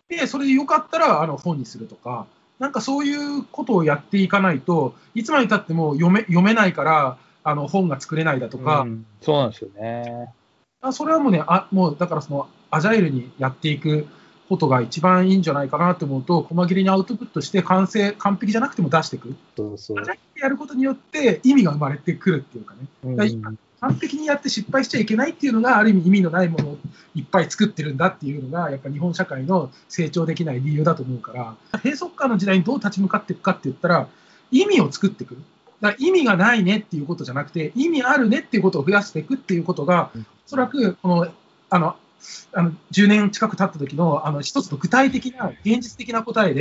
でそれでよかったら本にするとか、なんかそういうことをやっていかないと、いつまでたっても読めないから、本が作れないだとか、うん、そうなんですよね。それはもうね、もうだからそのアジャイルにやっていくことが一番いいんじゃないかなと思うと、細切れにアウトプットして完璧じゃなくても出していく。そうそう。アジャイルでやることによって意味が生まれてくるっていうかね。うん、完璧にやって失敗しちゃいけないっていうのが、ある意味意味のないものをいっぱい作ってるんだっていうのが、やっぱ日本社会の成長できない理由だと思うから、閉塞感の時代にどう立ち向かっていくかって言ったら、意味を作っていく。だから意味がないねっていうことじゃなくて、意味あるねっていうことを増やしていくっていうことが、おそらくこの10年近く経った時の一つの具体的な現実的な答え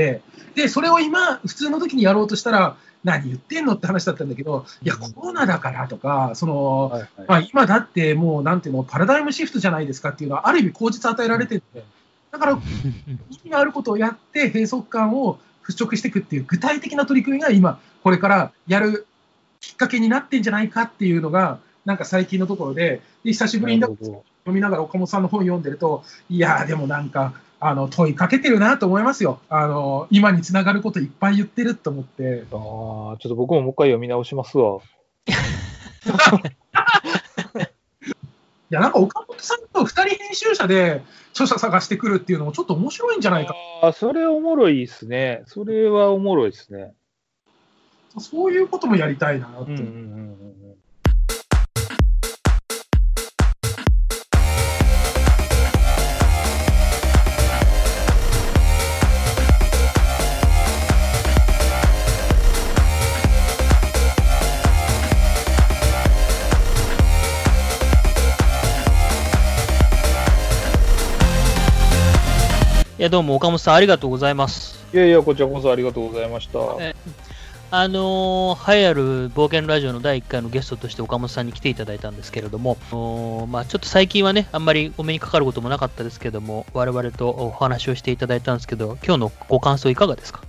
で、それを今普通の時にやろうとしたら何言ってんのって話だったんだけど、いやコロナだからとか、その、はいはい、まあ、今だってもうなんていうの、パラダイムシフトじゃないですかっていうのはある意味口実与えられてるんで、だから意味があることをやって閉塞感を払拭していくっていう具体的な取り組みが今これからやるきっかけになってんじゃないかっていうのがなんか最近のところで久しぶりに読みながら岡本さんの本読んでると、いやでもなんか問いかけてるなと思いますよ。今につながることいっぱい言ってると思って、ちょっと僕ももう一回読み直しますわ。いやなんか岡本さんと2人編集者で著者探してくるっていうのもちょっと面白いんじゃないか。あ、それおもろいですね。それはおもろいですね。そういうこともやりたいなって。うんうんうんうん、いやどうも岡本さんありがとうございます。いやいや、こちらこそありがとうございました。栄えある冒険ラジオの第1回のゲストとして岡本さんに来ていただいたんですけれども、まあ、ちょっと最近はねあんまりお目にかかることもなかったですけども、我々とお話をしていただいたんですけど、今日のご感想いかがですか？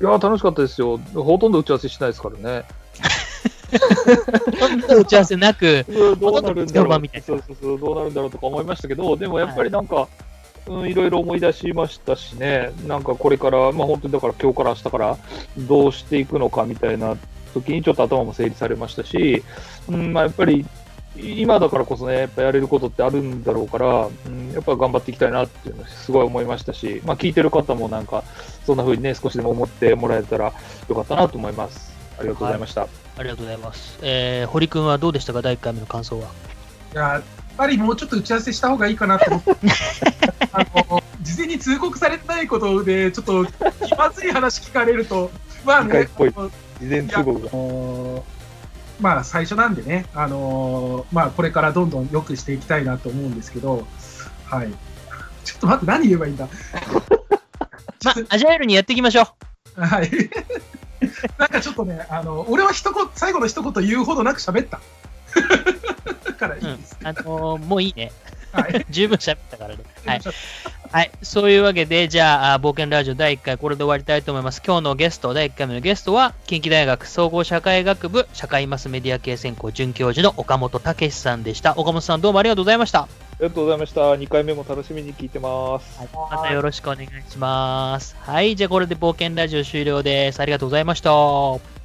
いや楽しかったですよ。ほとんど打ち合わせしてないですからね。ほとんど打ち合わせなくどうなるんだろうとか思いましたけど、でもやっぱりなんか、はい、いろいろ思い出しましたしね、なんかこれから、まあ、本当にだから今日から明日からどうしていくのかみたいな時にちょっと頭も整理されましたし、うんまあ、やっぱり今だからこそね、やっぱやれることってあるんだろうから、うん、やっぱり頑張っていきたいなっていうのをすごい思いましたし、まあ、聞いてる方もなんかそんな風にね少しでも思ってもらえたらよかったなと思います。ありがとうございました、はい、ありがとうございます、堀君はどうでしたか、第1回目の感想は。いややっぱりもうちょっと打ち合わせした方がいいかなと思って事前に通告されてないことでちょっと気まずい話聞かれるとまあね、事前通告まあ最初なんでね、まあ、これからどんどん良くしていきたいなと思うんですけど、はい、ちょっと待って何言えばいいんだ、まあ、アジャイルにやっていきましょう。はいなんかちょっとね俺は最後の一言言うほどなく喋ったからいいです、うん、もういいね、はい、十分喋ったからね、はいはい、そういうわけでじゃあ冒険ラジオ第1回これで終わりたいと思います。今日のゲスト、第1回目のゲストは近畿大学総合社会学部社会マスメディア系専攻准教授の岡本武史さんでした。岡本さんどうもありがとうございました。ありがとうございました。2回目も楽しみに聞いてます、はい、またよろしくお願いします。はい、じゃあこれで冒険ラジオ終了です。ありがとうございました。